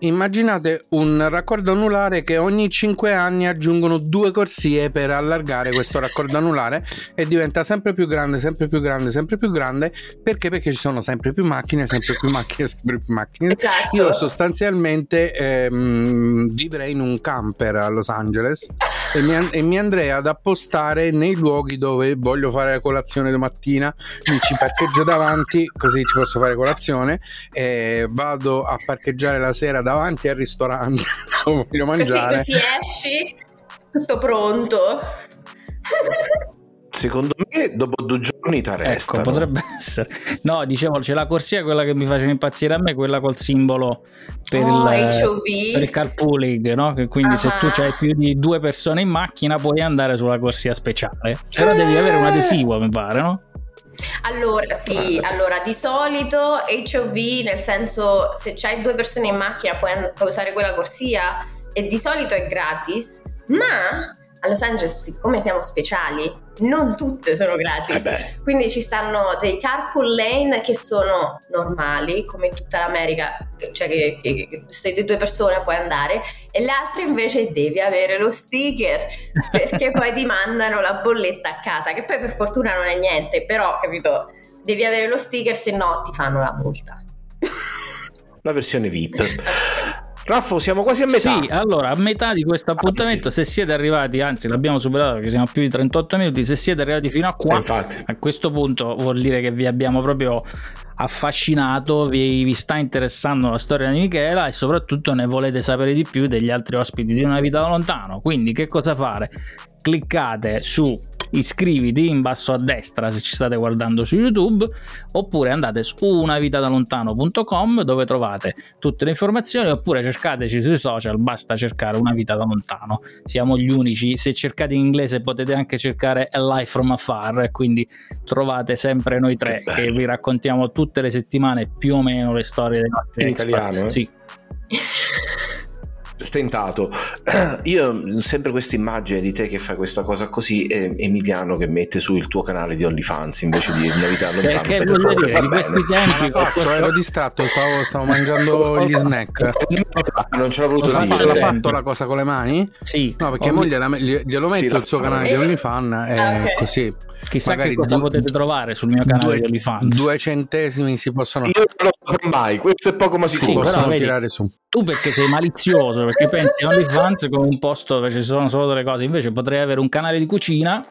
Immaginate un raccordo anulare che ogni 5 anni aggiungono 2 corsie per allargare questo raccordo anulare e diventa sempre più grande, sempre più grande, sempre più grande. Perché ci sono sempre più macchine, sempre più macchine, sempre più macchine. Esatto. Io sostanzialmente vivrei in un camper a Los Angeles e mi andrei ad appostare nei luoghi dove voglio fare la colazione domattina, mi ci parcheggio davanti così ci posso fare colazione, e vado a parcheggiare la sera davanti al ristorante dove voglio mangiare, così esci tutto pronto. Secondo me dopo 2 giorni t'arrestano. Ecco, potrebbe essere. No, dicevo, c'è la corsia, quella che mi faceva impazzire a me, quella col simbolo per il carpooling, no? Che quindi se tu c'hai più di 2 persone in macchina puoi andare sulla corsia speciale. Però devi avere un adesivo, mi pare, no? Allora, sì, allora di solito HOV, nel senso se c'hai 2 persone in macchina puoi usare quella corsia e di solito è gratis, ma a Los Angeles, siccome siamo speciali, non tutte sono gratis, quindi ci stanno dei carpool lane che sono normali, come in tutta l'America, cioè che siete 2 persone puoi andare, e le altre invece devi avere lo sticker, perché poi ti mandano la bolletta a casa, che poi per fortuna non è niente, però, capito, devi avere lo sticker, se no ti fanno la multa. La versione VIP. Raffo, siamo quasi a metà. Sì, allora a metà di questo appuntamento, se siete arrivati, anzi l'abbiamo superato perché siamo a più di 38 minuti, se siete arrivati fino a qua, a questo punto vuol dire che vi abbiamo proprio affascinato, vi sta interessando la storia di Michela e soprattutto ne volete sapere di più degli altri ospiti di Una Vita da Lontano. Quindi che cosa fare? Cliccate su iscriviti in basso a destra se ci state guardando su YouTube, oppure andate su unavitadalontano.com dove trovate tutte le informazioni, oppure cercateci sui social, basta cercare Una Vita da Lontano, siamo gli unici, se cercate in inglese potete anche cercare A Life From Afar, quindi trovate sempre noi tre che vi raccontiamo tutte le settimane più o meno le storie dei nostri italiani. Sì. Stentato. Io sempre questa immagine di te che fai questa cosa così, e Emiliano che mette su il tuo canale di OnlyFans invece di Una Vita Lontano, perché vuol dire in questi tempi ero distratto, stavo mangiando gli snack, non ce l'ho voluto dire. L'ha fatto la cosa con le mani? Sì. No, perché moglie glielo metto il suo canale di OnlyFans e così. Chissà magari che cosa potete trovare sul mio canale di OnlyFans. 2 centesimi si possono. Io non lo so mai, questo è poco ma sicuro. Sì, però, vedi, tirare su. Tu perché sei malizioso perché pensi OnlyFans come un posto dove ci sono solo delle cose, invece potrei avere un canale di cucina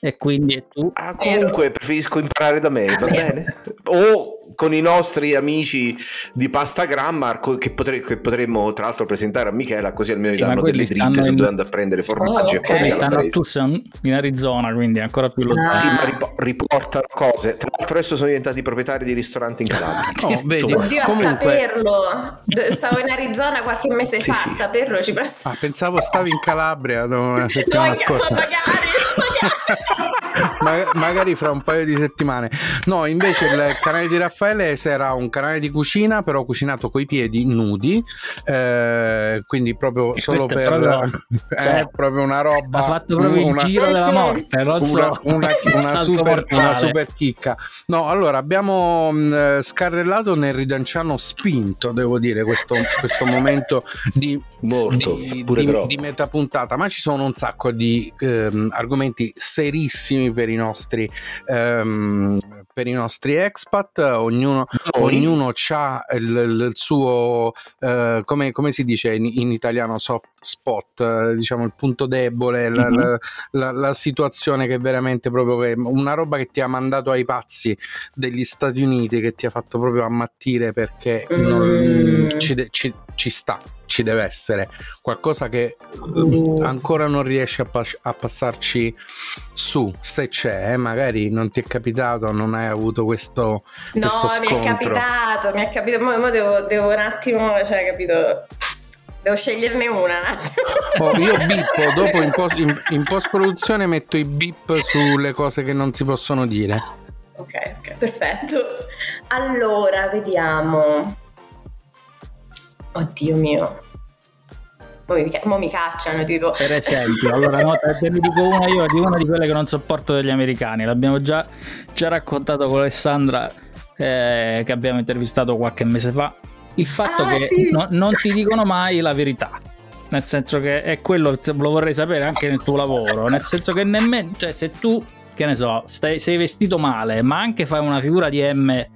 e quindi tu... Ah, comunque preferisco imparare da me, va bene? O con i nostri amici di Pastagramma che potremmo tra l'altro presentare a Michela, così almeno gli danno delle dritte su dove andare a prendere formaggi e cose. Stanno a Tucson in Arizona, quindi ancora più lontano. Sì, ma riportano cose. Tra l'altro adesso sono diventati proprietari di ristoranti in Calabria. No, vedi. Oddio, comunque... a saperlo. Stavo in Arizona qualche mese fa, sì. Saperlo ci passa. Ah, pensavo stavi in Calabria una settimana scorsa. Magari fra un paio di settimane. No, invece il canale di Raffaele era un canale di cucina, però cucinato coi piedi nudi, quindi proprio solo per proprio una roba. Ha fatto proprio il giro della morte, non so. una super chicca. No, allora abbiamo scarrellato nel ridanciano spinto, devo dire, questo momento di morto di metà puntata, ma ci sono un sacco di argomenti serissimi per i nostri expat. Ognuno ha il suo come si dice in italiano, soft spot, diciamo il punto debole, la situazione che è veramente proprio una roba che ti ha mandato ai pazzi degli Stati Uniti, che ti ha fatto proprio ammattire, perché ci sta, ci deve essere qualcosa che ancora non riesce a passarci su, se c'è, magari non ti è capitato, non hai avuto questo scontro. Mi è capitato, ma devo un attimo, capito, devo sceglierne una. Io bippo dopo in post produzione, metto i bip sulle cose che non si possono dire. Ok, perfetto. Allora vediamo. Oddio mio, mo mi cacciano, tipo. Per esempio, allora no, te ne dico una io di una di quelle che non sopporto degli americani. L'abbiamo già raccontato con Alessandra, che abbiamo intervistato qualche mese fa. Il fatto che sì. Non ti dicono mai la verità, nel senso che è quello che lo vorrei sapere anche nel tuo lavoro, nel senso che nemmeno, cioè se tu, che ne so, sei vestito male, ma anche fai una figura di M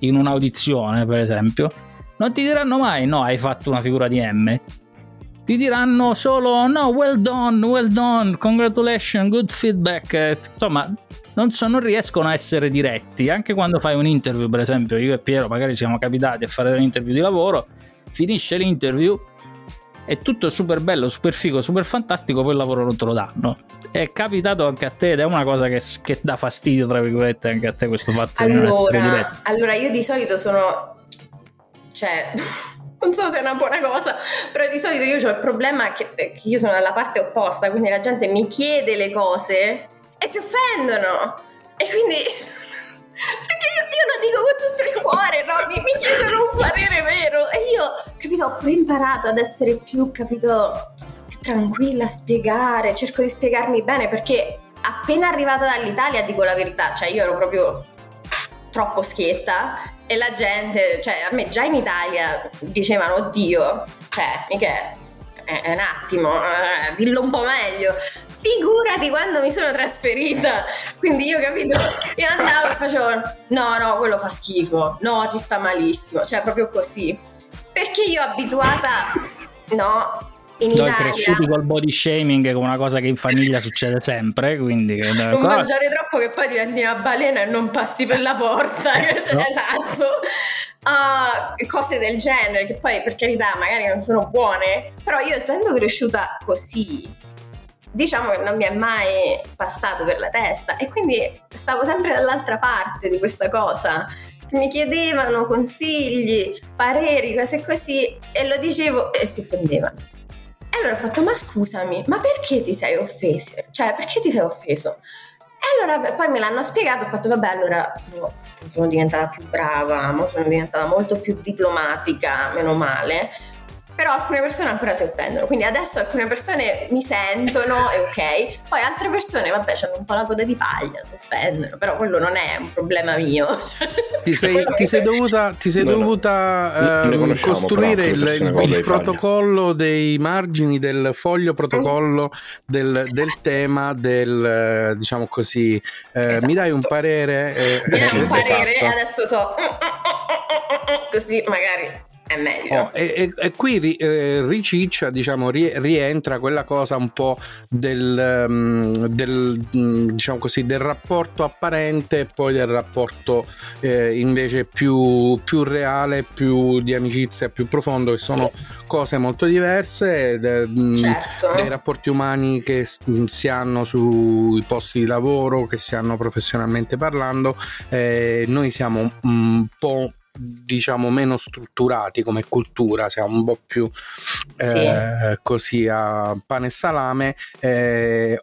in un'audizione, per esempio, non ti diranno mai no, hai fatto una figura di M. Ti diranno solo no, well done, congratulations, good feedback. Insomma, non riescono a essere diretti. Anche quando fai un interview, per esempio, io e Piero magari siamo capitati a fare un interview di lavoro, finisce l'interview, è tutto super bello, super figo, super fantastico, poi il lavoro non te lo danno. È capitato anche a te ed è una cosa che dà fastidio, tra virgolette, anche a te questo fatto di non essere diretti. Allora, io di solito sono... Cioè, non so se è una buona cosa, però di solito io ho il problema che io sono dalla parte opposta, quindi la gente mi chiede le cose e si offendono. E quindi, perché io lo dico con tutto il cuore, no? Mi chiedono un parere vero. E io, capito, ho pure imparato ad essere più, capito, più tranquilla a spiegare, cerco di spiegarmi bene, perché appena arrivata dall'Italia dico la verità, cioè io ero proprio troppo schietta. E la gente, cioè a me già in Italia dicevano oddio, cioè mica è un attimo, dillo un po' meglio, figurati quando mi sono trasferita, quindi io capito, io andavo e facevo no, quello fa schifo, no, ti sta malissimo, cioè proprio così, perché io abituata, no, in Italia cresciuti col body shaming, come una cosa che in famiglia succede sempre, quindi non mangiare troppo che poi diventi una balena e non passi per la porta, cioè, no. Esatto, cose del genere che poi per carità magari non sono buone, però io essendo cresciuta così, diciamo che non mi è mai passato per la testa, e quindi stavo sempre dall'altra parte di questa cosa. Mi chiedevano consigli, pareri, cose così, e lo dicevo e si offendevano. E allora ho fatto, ma scusami, ma perché ti sei offeso? Cioè, perché ti sei offeso? E allora poi me l'hanno spiegato, ho fatto, vabbè, allora io sono diventata più brava, sono diventata molto più diplomatica, meno male, però alcune persone ancora si offendono, quindi adesso alcune persone mi sentono, è ok, poi altre persone, vabbè, hanno un po' la coda di paglia, si offendono, però quello non è un problema mio. Ti sei dovuta costruire il protocollo dei margini del foglio, protocollo del tema, del, diciamo così, esatto. Mi dai un parere? Mi dai un parere, esatto. Adesso so, così magari... è meglio. Oh, e qui riciccia, diciamo, rientra quella cosa un po' diciamo così, del rapporto apparente e poi del rapporto invece più reale, più di amicizia, più profondo, che sono cose molto diverse, dei rapporti umani che si hanno sui posti di lavoro, che si hanno professionalmente parlando. Noi siamo un po', diciamo, meno strutturati come cultura, siamo un po' più così a pane e salame,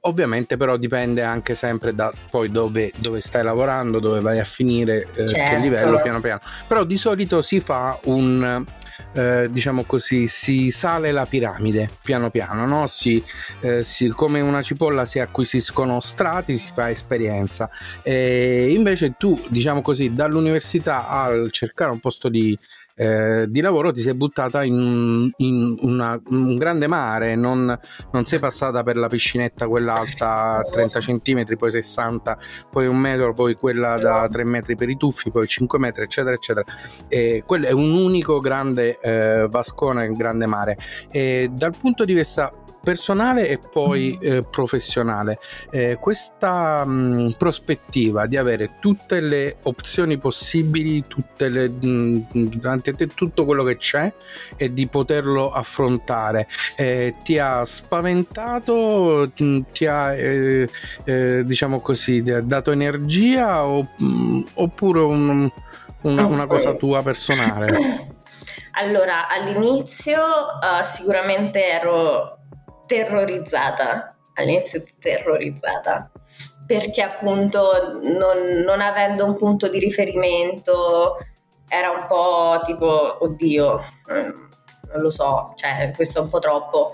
ovviamente, però dipende anche sempre da poi dove stai lavorando, dove vai a finire, che livello, piano piano, però di solito si fa un diciamo così, si sale la piramide piano piano, no? Si come una cipolla si acquisiscono strati, si fa esperienza, e invece tu, diciamo così, dall'università al cercare un posto di lavoro ti sei buttata in un grande mare, non sei passata per la piscinetta quella alta 30 centimetri, poi 60, poi 1 metro, poi quella da 3 metri per i tuffi, poi 5 metri eccetera eccetera, e quello è un unico grande vascone, grande mare. E dal punto di vista personale e poi professionale, questa prospettiva di avere tutte le opzioni possibili, davanti a te tutto quello che c'è, e di poterlo affrontare, ti ha spaventato, ti ha diciamo così, ti ha dato energia, oppure una cosa tua personale? Allora, all'inizio sicuramente ero terrorizzata, perché appunto non avendo un punto di riferimento era un po' tipo oddio, non lo so, cioè questo è un po' troppo.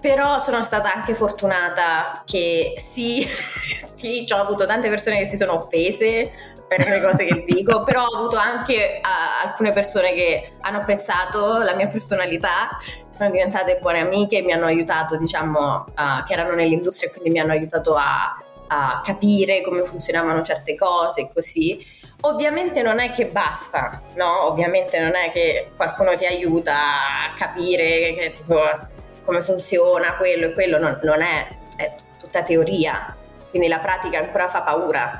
Però sono stata anche fortunata che sì, ho avuto tante persone che si sono offese per le cose che dico, però ho avuto anche alcune persone che hanno apprezzato la mia personalità, sono diventate buone amiche, mi hanno aiutato, diciamo, che erano nell'industria, quindi mi hanno aiutato a capire come funzionavano certe cose e così. Ovviamente non è che basta, no? Ovviamente non è che qualcuno ti aiuta a capire che, tipo, come funziona quello e quello, non è tutta teoria, quindi la pratica ancora fa paura.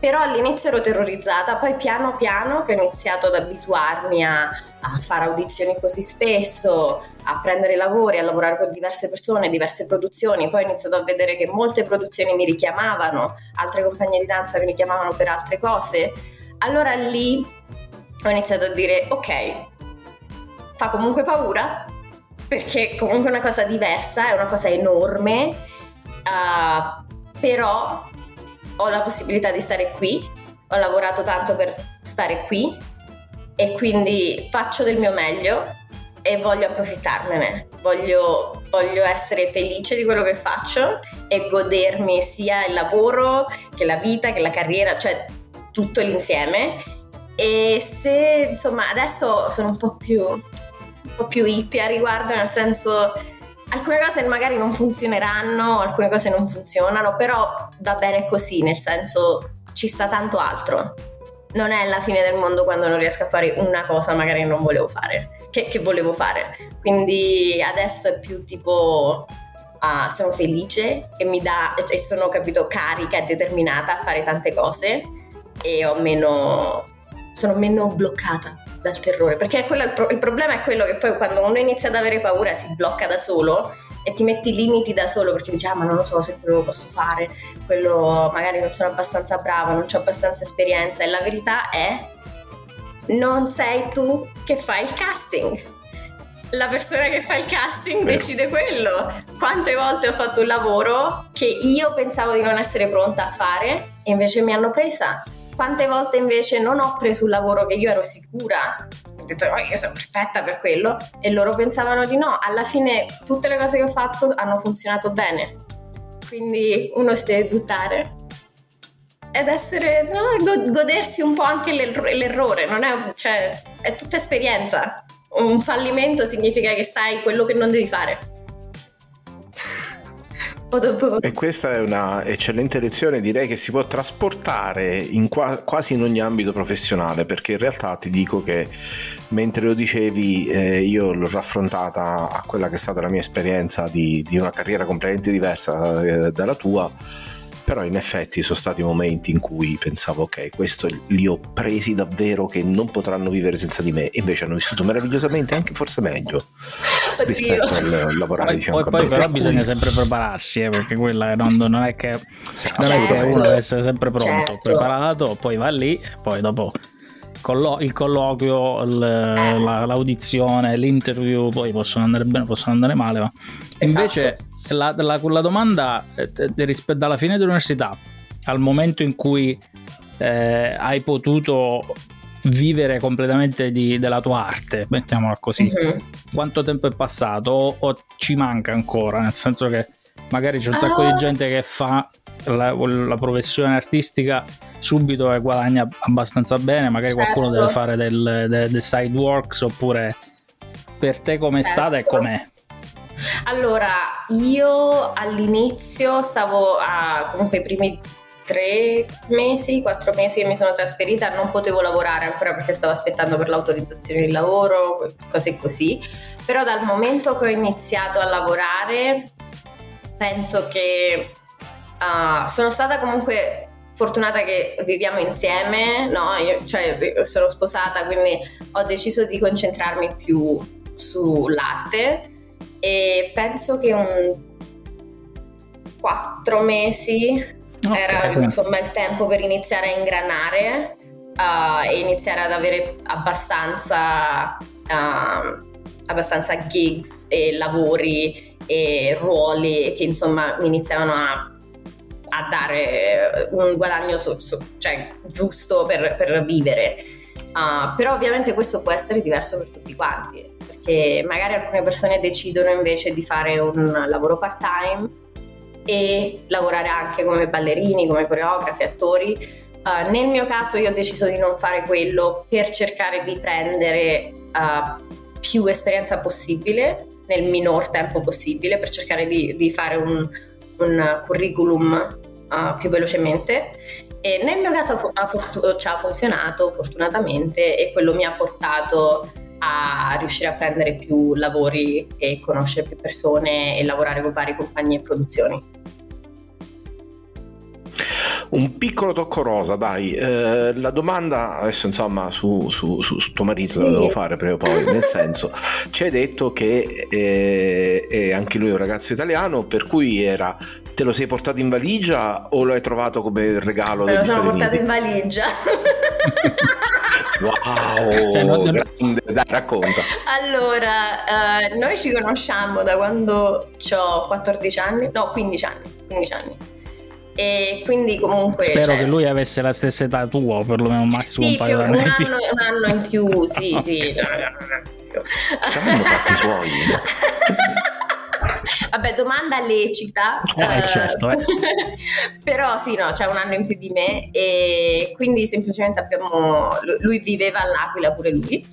Però all'inizio ero terrorizzata, poi piano piano che ho iniziato ad abituarmi a fare audizioni così spesso, a prendere lavori, a lavorare con diverse persone, diverse produzioni, poi ho iniziato a vedere che molte produzioni mi richiamavano, altre compagnie di danza mi richiamavano per altre cose, allora lì ho iniziato a dire ok, fa comunque paura, perché comunque è una cosa diversa, è una cosa enorme, però ho la possibilità di stare qui, ho lavorato tanto per stare qui e quindi faccio del mio meglio e voglio approfittarmene, voglio essere felice di quello che faccio e godermi sia il lavoro che la vita, che la carriera, cioè tutto l'insieme. E se, insomma, adesso sono un po' più hippie a riguardo, nel senso, alcune cose magari non funzioneranno, alcune cose non funzionano, però va bene così, nel senso ci sta tanto altro. Non è la fine del mondo quando non riesco a fare una cosa magari non volevo fare, che volevo fare. Quindi adesso è più tipo sono felice e sono, capito, carica e determinata a fare tante cose e sono meno bloccata dal terrore, perché quello il problema è quello che poi quando uno inizia ad avere paura si blocca da solo e ti metti limiti da solo, perché dici ma non lo so se quello posso fare, quello magari non sono abbastanza brava, non c'ho abbastanza esperienza, e la verità è non sei tu che fai il casting, la persona che fa il casting decide quello. Quante volte ho fatto un lavoro che io pensavo di non essere pronta a fare e invece mi hanno presa. Quante volte invece non ho preso un lavoro che io ero sicura, ho detto io sono perfetta per quello, e loro pensavano di no. Alla fine tutte le cose che ho fatto hanno funzionato bene, quindi uno si deve buttare ed essere, no, godersi un po' anche l'errore, non è, cioè, è tutta esperienza. Un fallimento significa che sai quello che non devi fare o dopo. E questa è una eccellente lezione, direi che si può trasportare in quasi in ogni ambito professionale, perché in realtà ti dico che mentre lo dicevi io l'ho raffrontata a quella che è stata la mia esperienza di una carriera completamente diversa dalla tua, però in effetti sono stati momenti in cui pensavo ok, questo li ho presi davvero, che non potranno vivere senza di me, e invece hanno vissuto meravigliosamente, anche forse meglio rispetto al lavorare di fianco a me. Poi però bisogna sempre prepararsi, perché quella non è che, sì, non è che uno deve essere sempre pronto, certo, preparato, poi va lì e poi dopo il colloquio, l'audizione, l'interview, poi possono andare bene, possono andare male, ma invece la domanda rispetto alla fine dell'università al momento in cui hai potuto vivere completamente della tua arte, mettiamola così, quanto tempo è passato o ci manca ancora, nel senso che magari c'è un sacco di gente che fa la professione artistica subito e guadagna abbastanza bene, magari qualcuno deve fare del side works, oppure per te com'è stata e com'è? Allora, io all'inizio stavo comunque i primi 3 mesi, 4 mesi che mi sono trasferita non potevo lavorare ancora perché stavo aspettando per l'autorizzazione di lavoro, cose così, però dal momento che ho iniziato a lavorare penso che sono stata comunque fortunata che viviamo insieme, no? Io, cioè, sono sposata, quindi ho deciso di concentrarmi più sull'arte e penso che un 4 mesi era insomma il tempo per iniziare a ingranare e iniziare ad avere abbastanza gigs e lavori e ruoli che insomma mi iniziavano a dare un guadagno cioè, giusto per vivere, però ovviamente questo può essere diverso per tutti quanti, perché magari alcune persone decidono invece di fare un lavoro part time e lavorare anche come ballerini, come coreografi, attori. Nel mio caso io ho deciso di non fare quello per cercare di prendere più esperienza possibile nel minor tempo possibile, per cercare di fare un curriculum più velocemente, e nel mio caso ci ha funzionato fortunatamente, e quello mi ha portato a riuscire a prendere più lavori e conoscere più persone e lavorare con varie compagnie e produzioni. Un piccolo tocco rosa, dai, la domanda adesso insomma su tuo marito la devo fare prima o poi, nel senso, ci hai detto che è anche lui un ragazzo italiano, per cui te lo sei portato in valigia o lo hai trovato come regalo degli Stati Uniti? Me lo sono portato in valigia. Wow, grande, dai, racconta. Allora, noi ci conosciamo da quando ho 15 anni. E quindi comunque spero che lui avesse la stessa età tua, perlomeno massimo un paio d'anni, un anno in più, sì. Sì, saranno fatti suoi. Vabbè, domanda lecita, certo, però sì, no, c'è un anno in più di me, e quindi semplicemente lui viveva all'Aquila pure lui,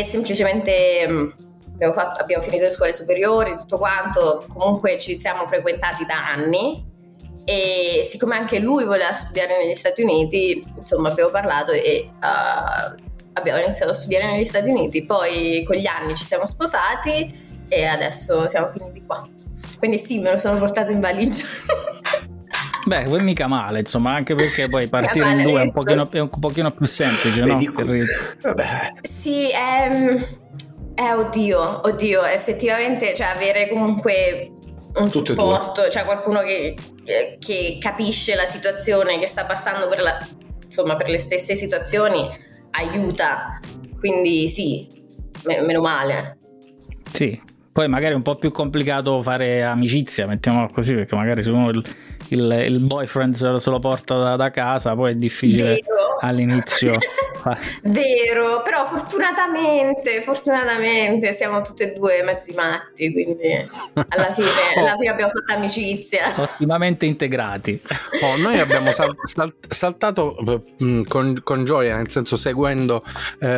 e semplicemente abbiamo finito le scuole superiori, tutto quanto, comunque ci siamo frequentati da anni, e siccome anche lui voleva studiare negli Stati Uniti, insomma abbiamo parlato e abbiamo iniziato a studiare negli Stati Uniti, poi con gli anni ci siamo sposati e adesso siamo finiti qua, quindi sì, me lo sono portato in valigia. Beh, poi mica male, insomma, anche perché poi partire in due è un pochino più semplice, no? Vabbè. Sì, oddio, effettivamente, cioè avere comunque un supporto, cioè qualcuno che capisce la situazione, che sta passando per le stesse situazioni, aiuta, quindi sì, meno male. Sì, poi magari è un po' più complicato fare amicizia, mettiamola così, perché magari se uno il boyfriend se lo porta da casa, poi è difficile. Vero. all'inizio. Vero, però fortunatamente siamo tutti e due mezzi matti, quindi alla fine abbiamo fatto amicizia. Ottimamente integrati. Oh, noi abbiamo saltato con gioia, nel senso seguendo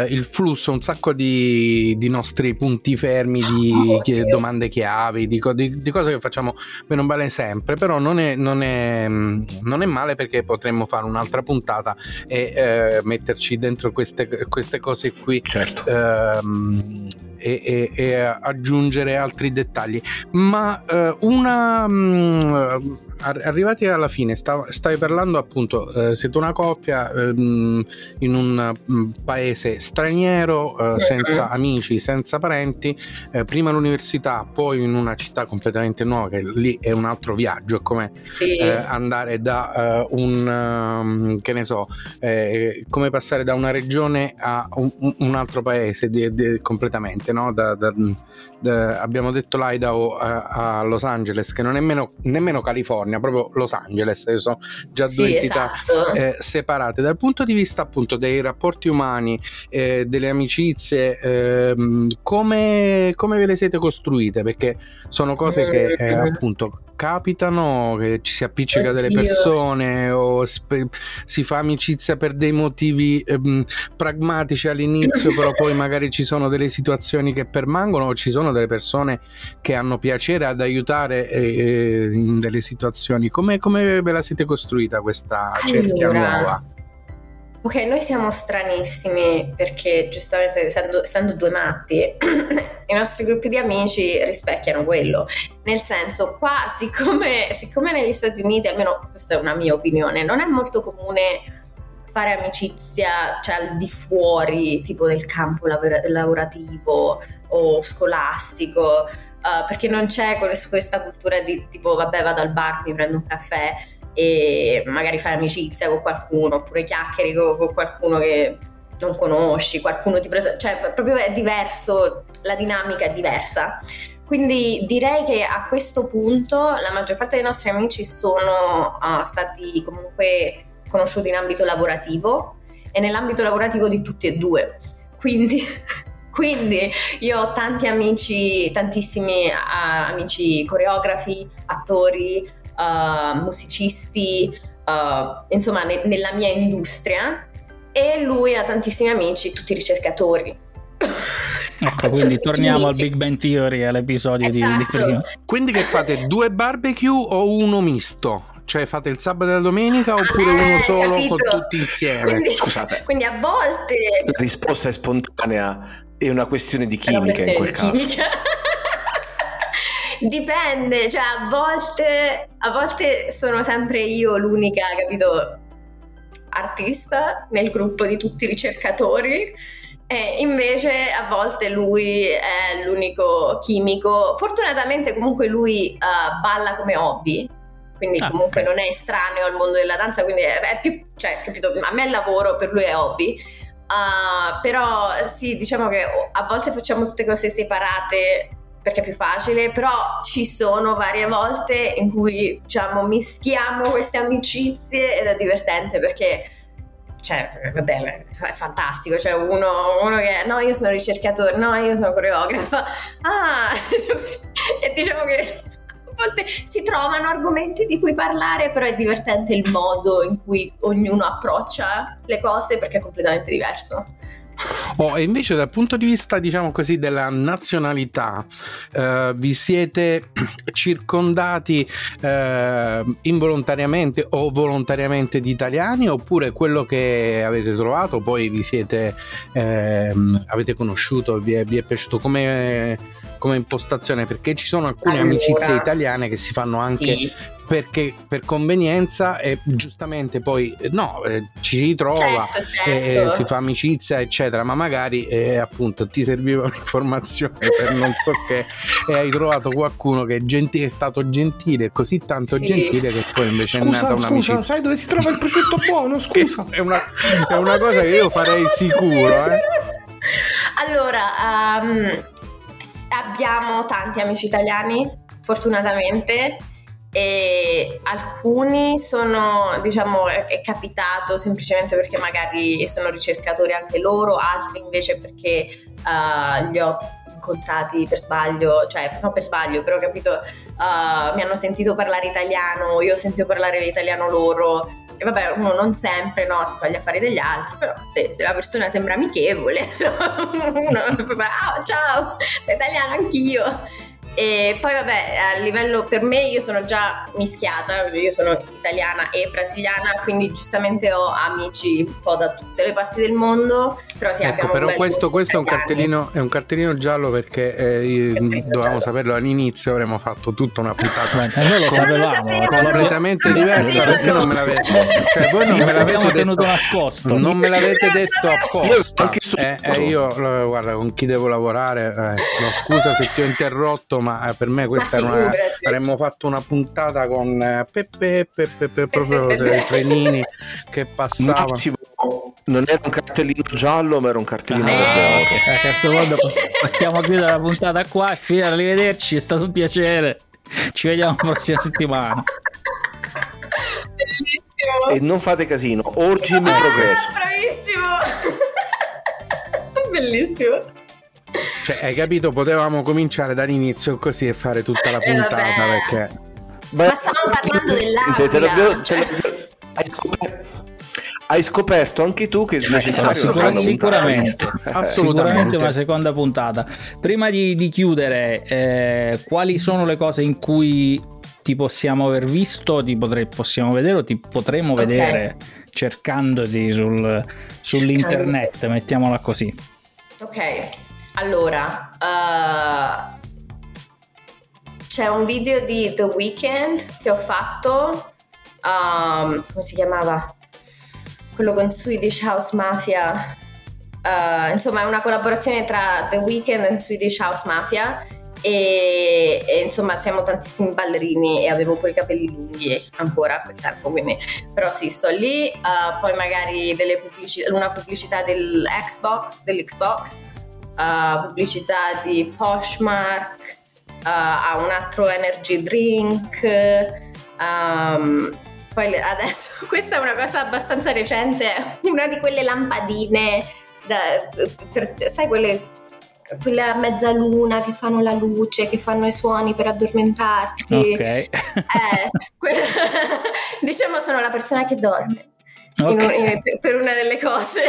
il flusso, un sacco di nostri punti fermi, di domande chiavi, di cose che facciamo bene o male sempre, però non è male, perché potremmo fare un'altra puntata e metterci dentro queste cose qui, certo. E aggiungere altri dettagli, ma arrivati alla fine, stai parlando appunto, siete una coppia in un paese straniero, senza amici, senza parenti, prima all'università, poi in una città completamente nuova, che lì è un altro viaggio, è come andare da che ne so, come passare da una regione a un altro paese completamente, no? Abbiamo detto l'Idaho a Los Angeles, che non è nemmeno California, proprio Los Angeles, sono già due entità, esatto, separate. Dal punto di vista appunto dei rapporti umani, delle amicizie, come ve le siete costruite? Perché sono cose che appunto capitano, che ci si appiccica delle persone o si fa amicizia per dei motivi pragmatici all'inizio, però poi magari ci sono delle situazioni che permangono, o ci sono delle persone che hanno piacere ad aiutare in delle situazioni. Come ve la siete costruita questa cerchia nuova? Ok, noi siamo stranissimi, perché giustamente essendo due matti, i nostri gruppi di amici rispecchiano quello, nel senso, qua siccome negli Stati Uniti, almeno questa è una mia opinione, non è molto comune fare amicizia, cioè al di fuori tipo del campo lavorativo o scolastico, perché non c'è questa cultura di tipo, vabbè, vado al bar, mi prendo un caffè e magari fai amicizia con qualcuno, oppure chiacchieri con qualcuno che non conosci, qualcuno ti presenta, cioè proprio è diverso, la dinamica è diversa. Quindi direi che a questo punto la maggior parte dei nostri amici sono stati comunque conosciuti in ambito lavorativo, e nell'ambito lavorativo di tutti e due, quindi io ho tanti amici, tantissimi amici coreografi, attori, musicisti, insomma nella mia industria, e lui ha tantissimi amici, tutti ricercatori. Ecco, quindi torniamo al Big Bang Theory, all'episodio, esatto, di prima. Quindi che fate, due barbecue o uno misto? Cioè fate il sabato e la domenica, oppure uno solo, capito, con tutti insieme? Quindi, scusate, quindi a volte la risposta è spontanea, è una questione di chimica, in quel caso. Dipende, cioè a volte sono sempre io l'unica, capito, artista nel gruppo di tutti i ricercatori, e invece a volte lui è l'unico chimico. Fortunatamente comunque lui balla come hobby, quindi comunque non è estraneo al mondo della danza, quindi è più, cioè, capito, a me è lavoro, per lui è hobby, però sì, diciamo che a volte facciamo tutte cose separate perché è più facile, però ci sono varie volte in cui, diciamo, mischiamo queste amicizie ed è divertente, perché cioè, vabbè, è fantastico, cioè uno che, no, io sono ricercatore, no, io sono coreografa, e diciamo che a volte si trovano argomenti di cui parlare, però è divertente il modo in cui ognuno approccia le cose, perché è completamente diverso. E invece dal punto di vista, diciamo così, della nazionalità, vi siete circondati involontariamente o volontariamente di italiani, oppure quello che avete trovato poi avete conosciuto, vi è piaciuto come impostazione? Perché ci sono alcune amicizie italiane che si fanno anche perché per convenienza, e giustamente poi ci si ritrova, certo. Si fa amicizia eccetera, ma magari appunto ti serviva un'informazione per non so che, e hai trovato qualcuno che è stato gentile, così tanto gentile che poi invece è nata un'amicizia. Scusa, sai dove si trova il prosciutto buono? Scusa, è una cosa che io farei sicuro, allora. Abbiamo tanti amici italiani, fortunatamente, e alcuni sono, diciamo, è capitato semplicemente perché magari sono ricercatori anche loro, altri invece perché li ho incontrati per sbaglio, cioè non per sbaglio, però ho capito, mi hanno sentito parlare italiano, io ho sentito parlare l'italiano loro, e vabbè, uno non sempre, no, si fa gli affari degli altri, però se la persona sembra amichevole, no? Uno fa, ah, ciao, sei italiano anch'io. E poi vabbè, a livello, per me, io sono già mischiata, io sono italiana e brasiliana, quindi giustamente ho amici un po' da tutte le parti del mondo, però sì, ecco, abbiamo però questo è un cartellino giallo, perché dovevamo saperlo all'inizio, avremmo fatto tutta una puntata completamente diversa, perché non me l'avete cioè voi non me l'avete tenuto nascosto, non me l'avete detto apposta. Io guarda, con chi devo lavorare, scusa se ti ho interrotto, ma per me questa era una, avremmo fatto una puntata con Peppe proprio dei trenini che passavano. Non era un cartellino giallo, ma era un cartellino verde. A questo modo partiamo a chiudere la puntata qua e fine, arrivederci, è stato un piacere, ci vediamo la prossima settimana. Bellissimo. E non fate casino, orgi in progresso. Bravissimo. Bellissimo. Cioè, hai capito? Potevamo cominciare dall'inizio così e fare tutta la puntata, perché... Ma stavamo parlando dell'Aquila. Hai scoperto anche tu che è necessario sicuramente una seconda puntata. Prima di chiudere, quali sono le cose in cui ti possiamo aver visto, possiamo vedere o ti potremo vedere cercandoti sull'internet, mettiamola così. Ok. Allora, c'è un video di The Weeknd che ho fatto, come si chiamava? Quello con Swedish House Mafia, insomma è una collaborazione tra The Weeknd e Swedish House Mafia, e insomma siamo tantissimi ballerini e avevo pure i capelli lunghi ancora a quel tempo, quindi però sì, sto lì, poi magari una pubblicità dell'Xbox. Pubblicità di Poshmark, a un altro energy drink, poi adesso questa è una cosa abbastanza recente, una di quelle lampadine sai quelle a mezzaluna che fanno la luce, che fanno i suoni per addormentarti, diciamo sono la persona che dorme. Per una delle cose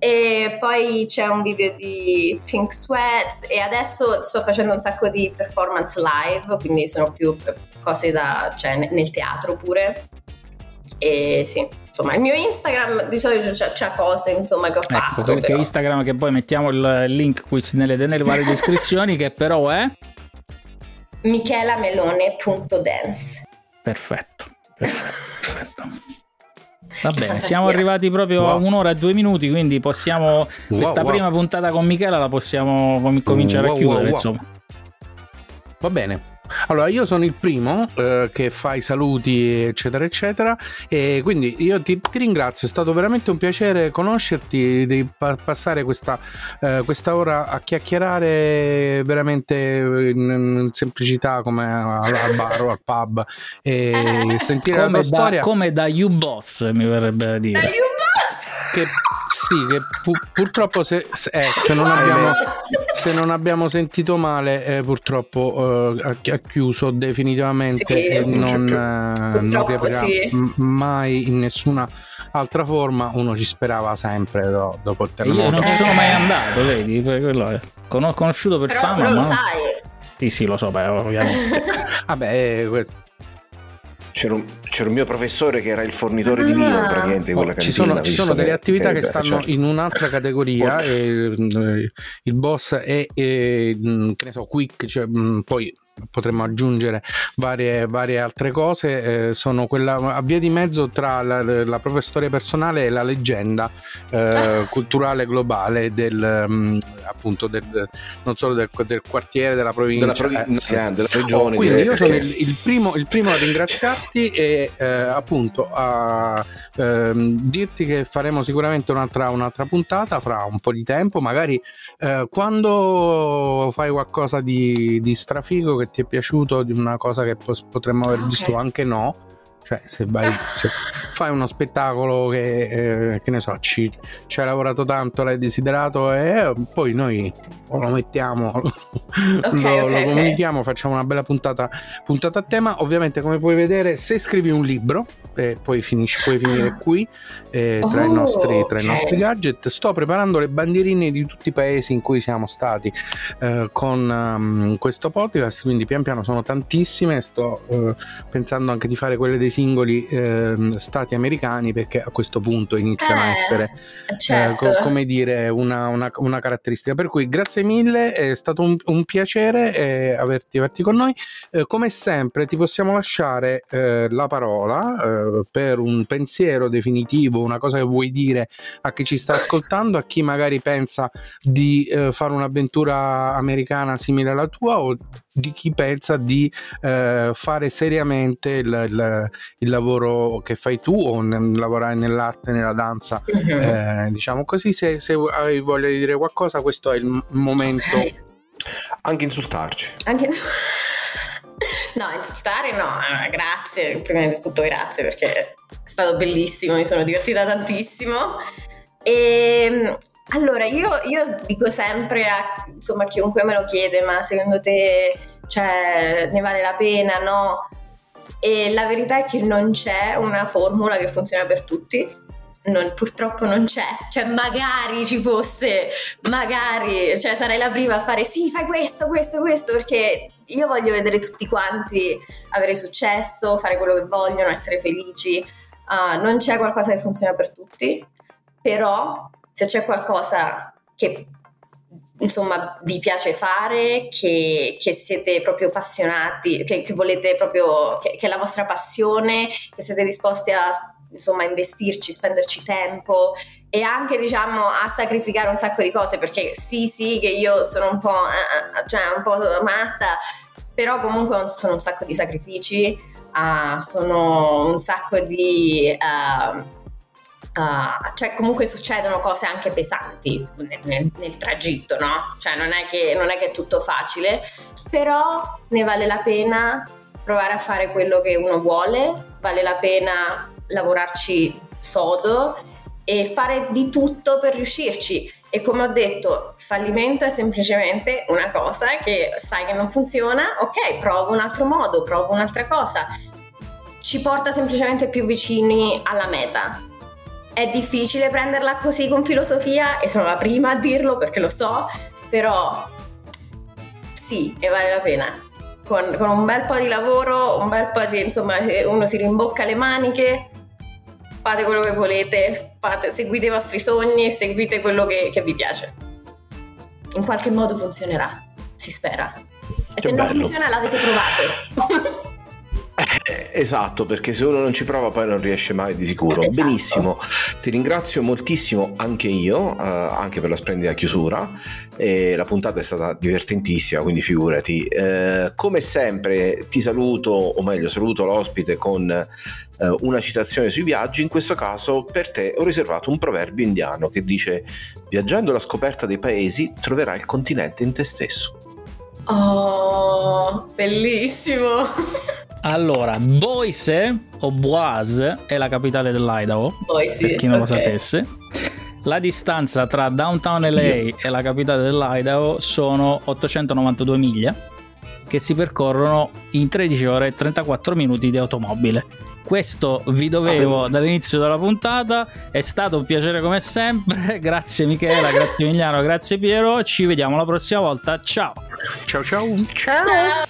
e poi c'è un video di Pink Sweats, e adesso sto facendo un sacco di performance live, quindi sono più cose nel teatro pure, e sì, insomma il mio Instagram di solito c'ha cose, insomma, che ho fatto, perché però. Instagram, che poi mettiamo il link qui nelle varie descrizioni, che però è michelamelone.dance. Perfetto. Va bene, siamo arrivati proprio a 1 ora e 2 minuti, quindi possiamo prima puntata con Michela la possiamo cominciare a chiudere, insomma. Va bene. Allora, io sono il primo che fa i saluti eccetera eccetera, e quindi io ti ringrazio, è stato veramente un piacere conoscerti, di passare questa ora a chiacchierare veramente in semplicità, come al bar o al pub, e sentire la tua storia come da U-Boss, mi verrebbe a dire, da U-Boss che purtroppo se non abbiamo... Se non abbiamo sentito male, purtroppo ha chiuso definitivamente, e non riaprirà mai in nessuna altra forma. Uno ci sperava sempre dopo il terremoto. Io non ci sono mai andato, vedi? Quello è conosciuto per fama. Però lo sai. Sì, lo so, beh, ovviamente. Vabbè, c'era un mio professore che era il fornitore di vino praticamente in quella cantina. Ci sono delle attività che stanno in un'altra categoria, il boss è, che ne so, quick, cioè, poi potremmo aggiungere varie altre cose, sono quella a via di mezzo tra la propria storia personale e la leggenda culturale globale appunto non solo del quartiere, della provincia, della regione, quindi direi, io sono il primo a ringraziarti e appunto a dirti che faremo sicuramente un'altra puntata fra un po' di tempo, magari quando fai qualcosa di strafigo che ti è piaciuto, di una cosa che potremmo aver visto anche no. Cioè, se vai, se fai uno spettacolo che ne so, ci hai lavorato tanto, l'hai desiderato, e poi noi lo mettiamo, lo comunichiamo, facciamo una bella puntata a tema. Ovviamente, come puoi vedere, se scrivi un libro, poi puoi finire qui, tra i nostri gadget. Sto preparando le bandierine di tutti i paesi in cui siamo stati con questo podcast, quindi pian piano sono tantissime. Sto pensando anche di fare quelle dei singoli stati americani, perché a questo punto iniziano a essere come dire una caratteristica, per cui grazie mille, è stato un piacere averti con noi, come sempre ti possiamo lasciare la parola per un pensiero definitivo, una cosa che vuoi dire a chi ci sta ascoltando, a chi magari pensa di fare un'avventura americana simile alla tua, o di chi pensa di fare seriamente il lavoro che fai tu, o lavorare nell'arte, nella danza, diciamo così. Se hai voglia di dire qualcosa, questo è il momento. Anche insultarci. No, insultare no, grazie, prima di tutto grazie, perché è stato bellissimo, mi sono divertita tantissimo. E allora io dico sempre a, insomma, chiunque me lo chiede, ma secondo te, cioè, ne vale la pena, no? E la verità è che non c'è una formula che funziona per tutti, purtroppo non c'è, cioè magari ci fosse, magari, cioè, sarei la prima a fare sì, fai questo, perché io voglio vedere tutti quanti avere successo, fare quello che vogliono, essere felici. Non c'è qualcosa che funziona per tutti, però se c'è qualcosa che, insomma, vi piace fare, che siete proprio appassionati, che volete proprio, che è la vostra passione, che siete disposti a, insomma, investirci, spenderci tempo e anche, diciamo, a sacrificare un sacco di cose, perché sì che io sono un po', cioè, un po' matta, però comunque sono un sacco di sacrifici, sono un sacco di... cioè comunque succedono cose anche pesanti nel tragitto, no? Cioè non è che è tutto facile, però ne vale la pena provare a fare quello che uno vuole, vale la pena lavorarci sodo e fare di tutto per riuscirci. E come ho detto, il fallimento è semplicemente una cosa che sai che non funziona, ok, provo un altro modo, provo un'altra cosa, ci porta semplicemente più vicini alla meta. È difficile prenderla così con filosofia, e sono la prima a dirlo perché lo so, però sì, e vale la pena. Con un bel po' di lavoro, un bel po' di, insomma, uno si rimbocca le maniche, fate quello che volete, seguite i vostri sogni, seguite quello che vi piace. In qualche modo funzionerà, si spera. E se non funziona l'avete provato. Esatto, perché se uno non ci prova poi non riesce mai di sicuro. Esatto. Benissimo, ti ringrazio moltissimo anche io, anche per la splendida chiusura, e la puntata è stata divertentissima, quindi figurati. Come sempre ti saluto, o meglio saluto l'ospite con una citazione sui viaggi. In questo caso per te ho riservato un proverbio indiano che dice: viaggiando alla scoperta dei paesi troverai il continente in te stesso. Oh, bellissimo. Allora, Boise o Boise è la capitale dell'Idaho, Boise, per chi non lo sapesse. La distanza tra downtown LA e la capitale dell'Idaho sono 892 miglia, che si percorrono in 13 ore e 34 minuti di automobile. Questo vi dovevo dall'inizio della puntata, è stato un piacere come sempre, grazie Michela, grazie Emiliano, grazie Piero, ci vediamo la prossima volta, ciao! Ciao ciao! Ciao!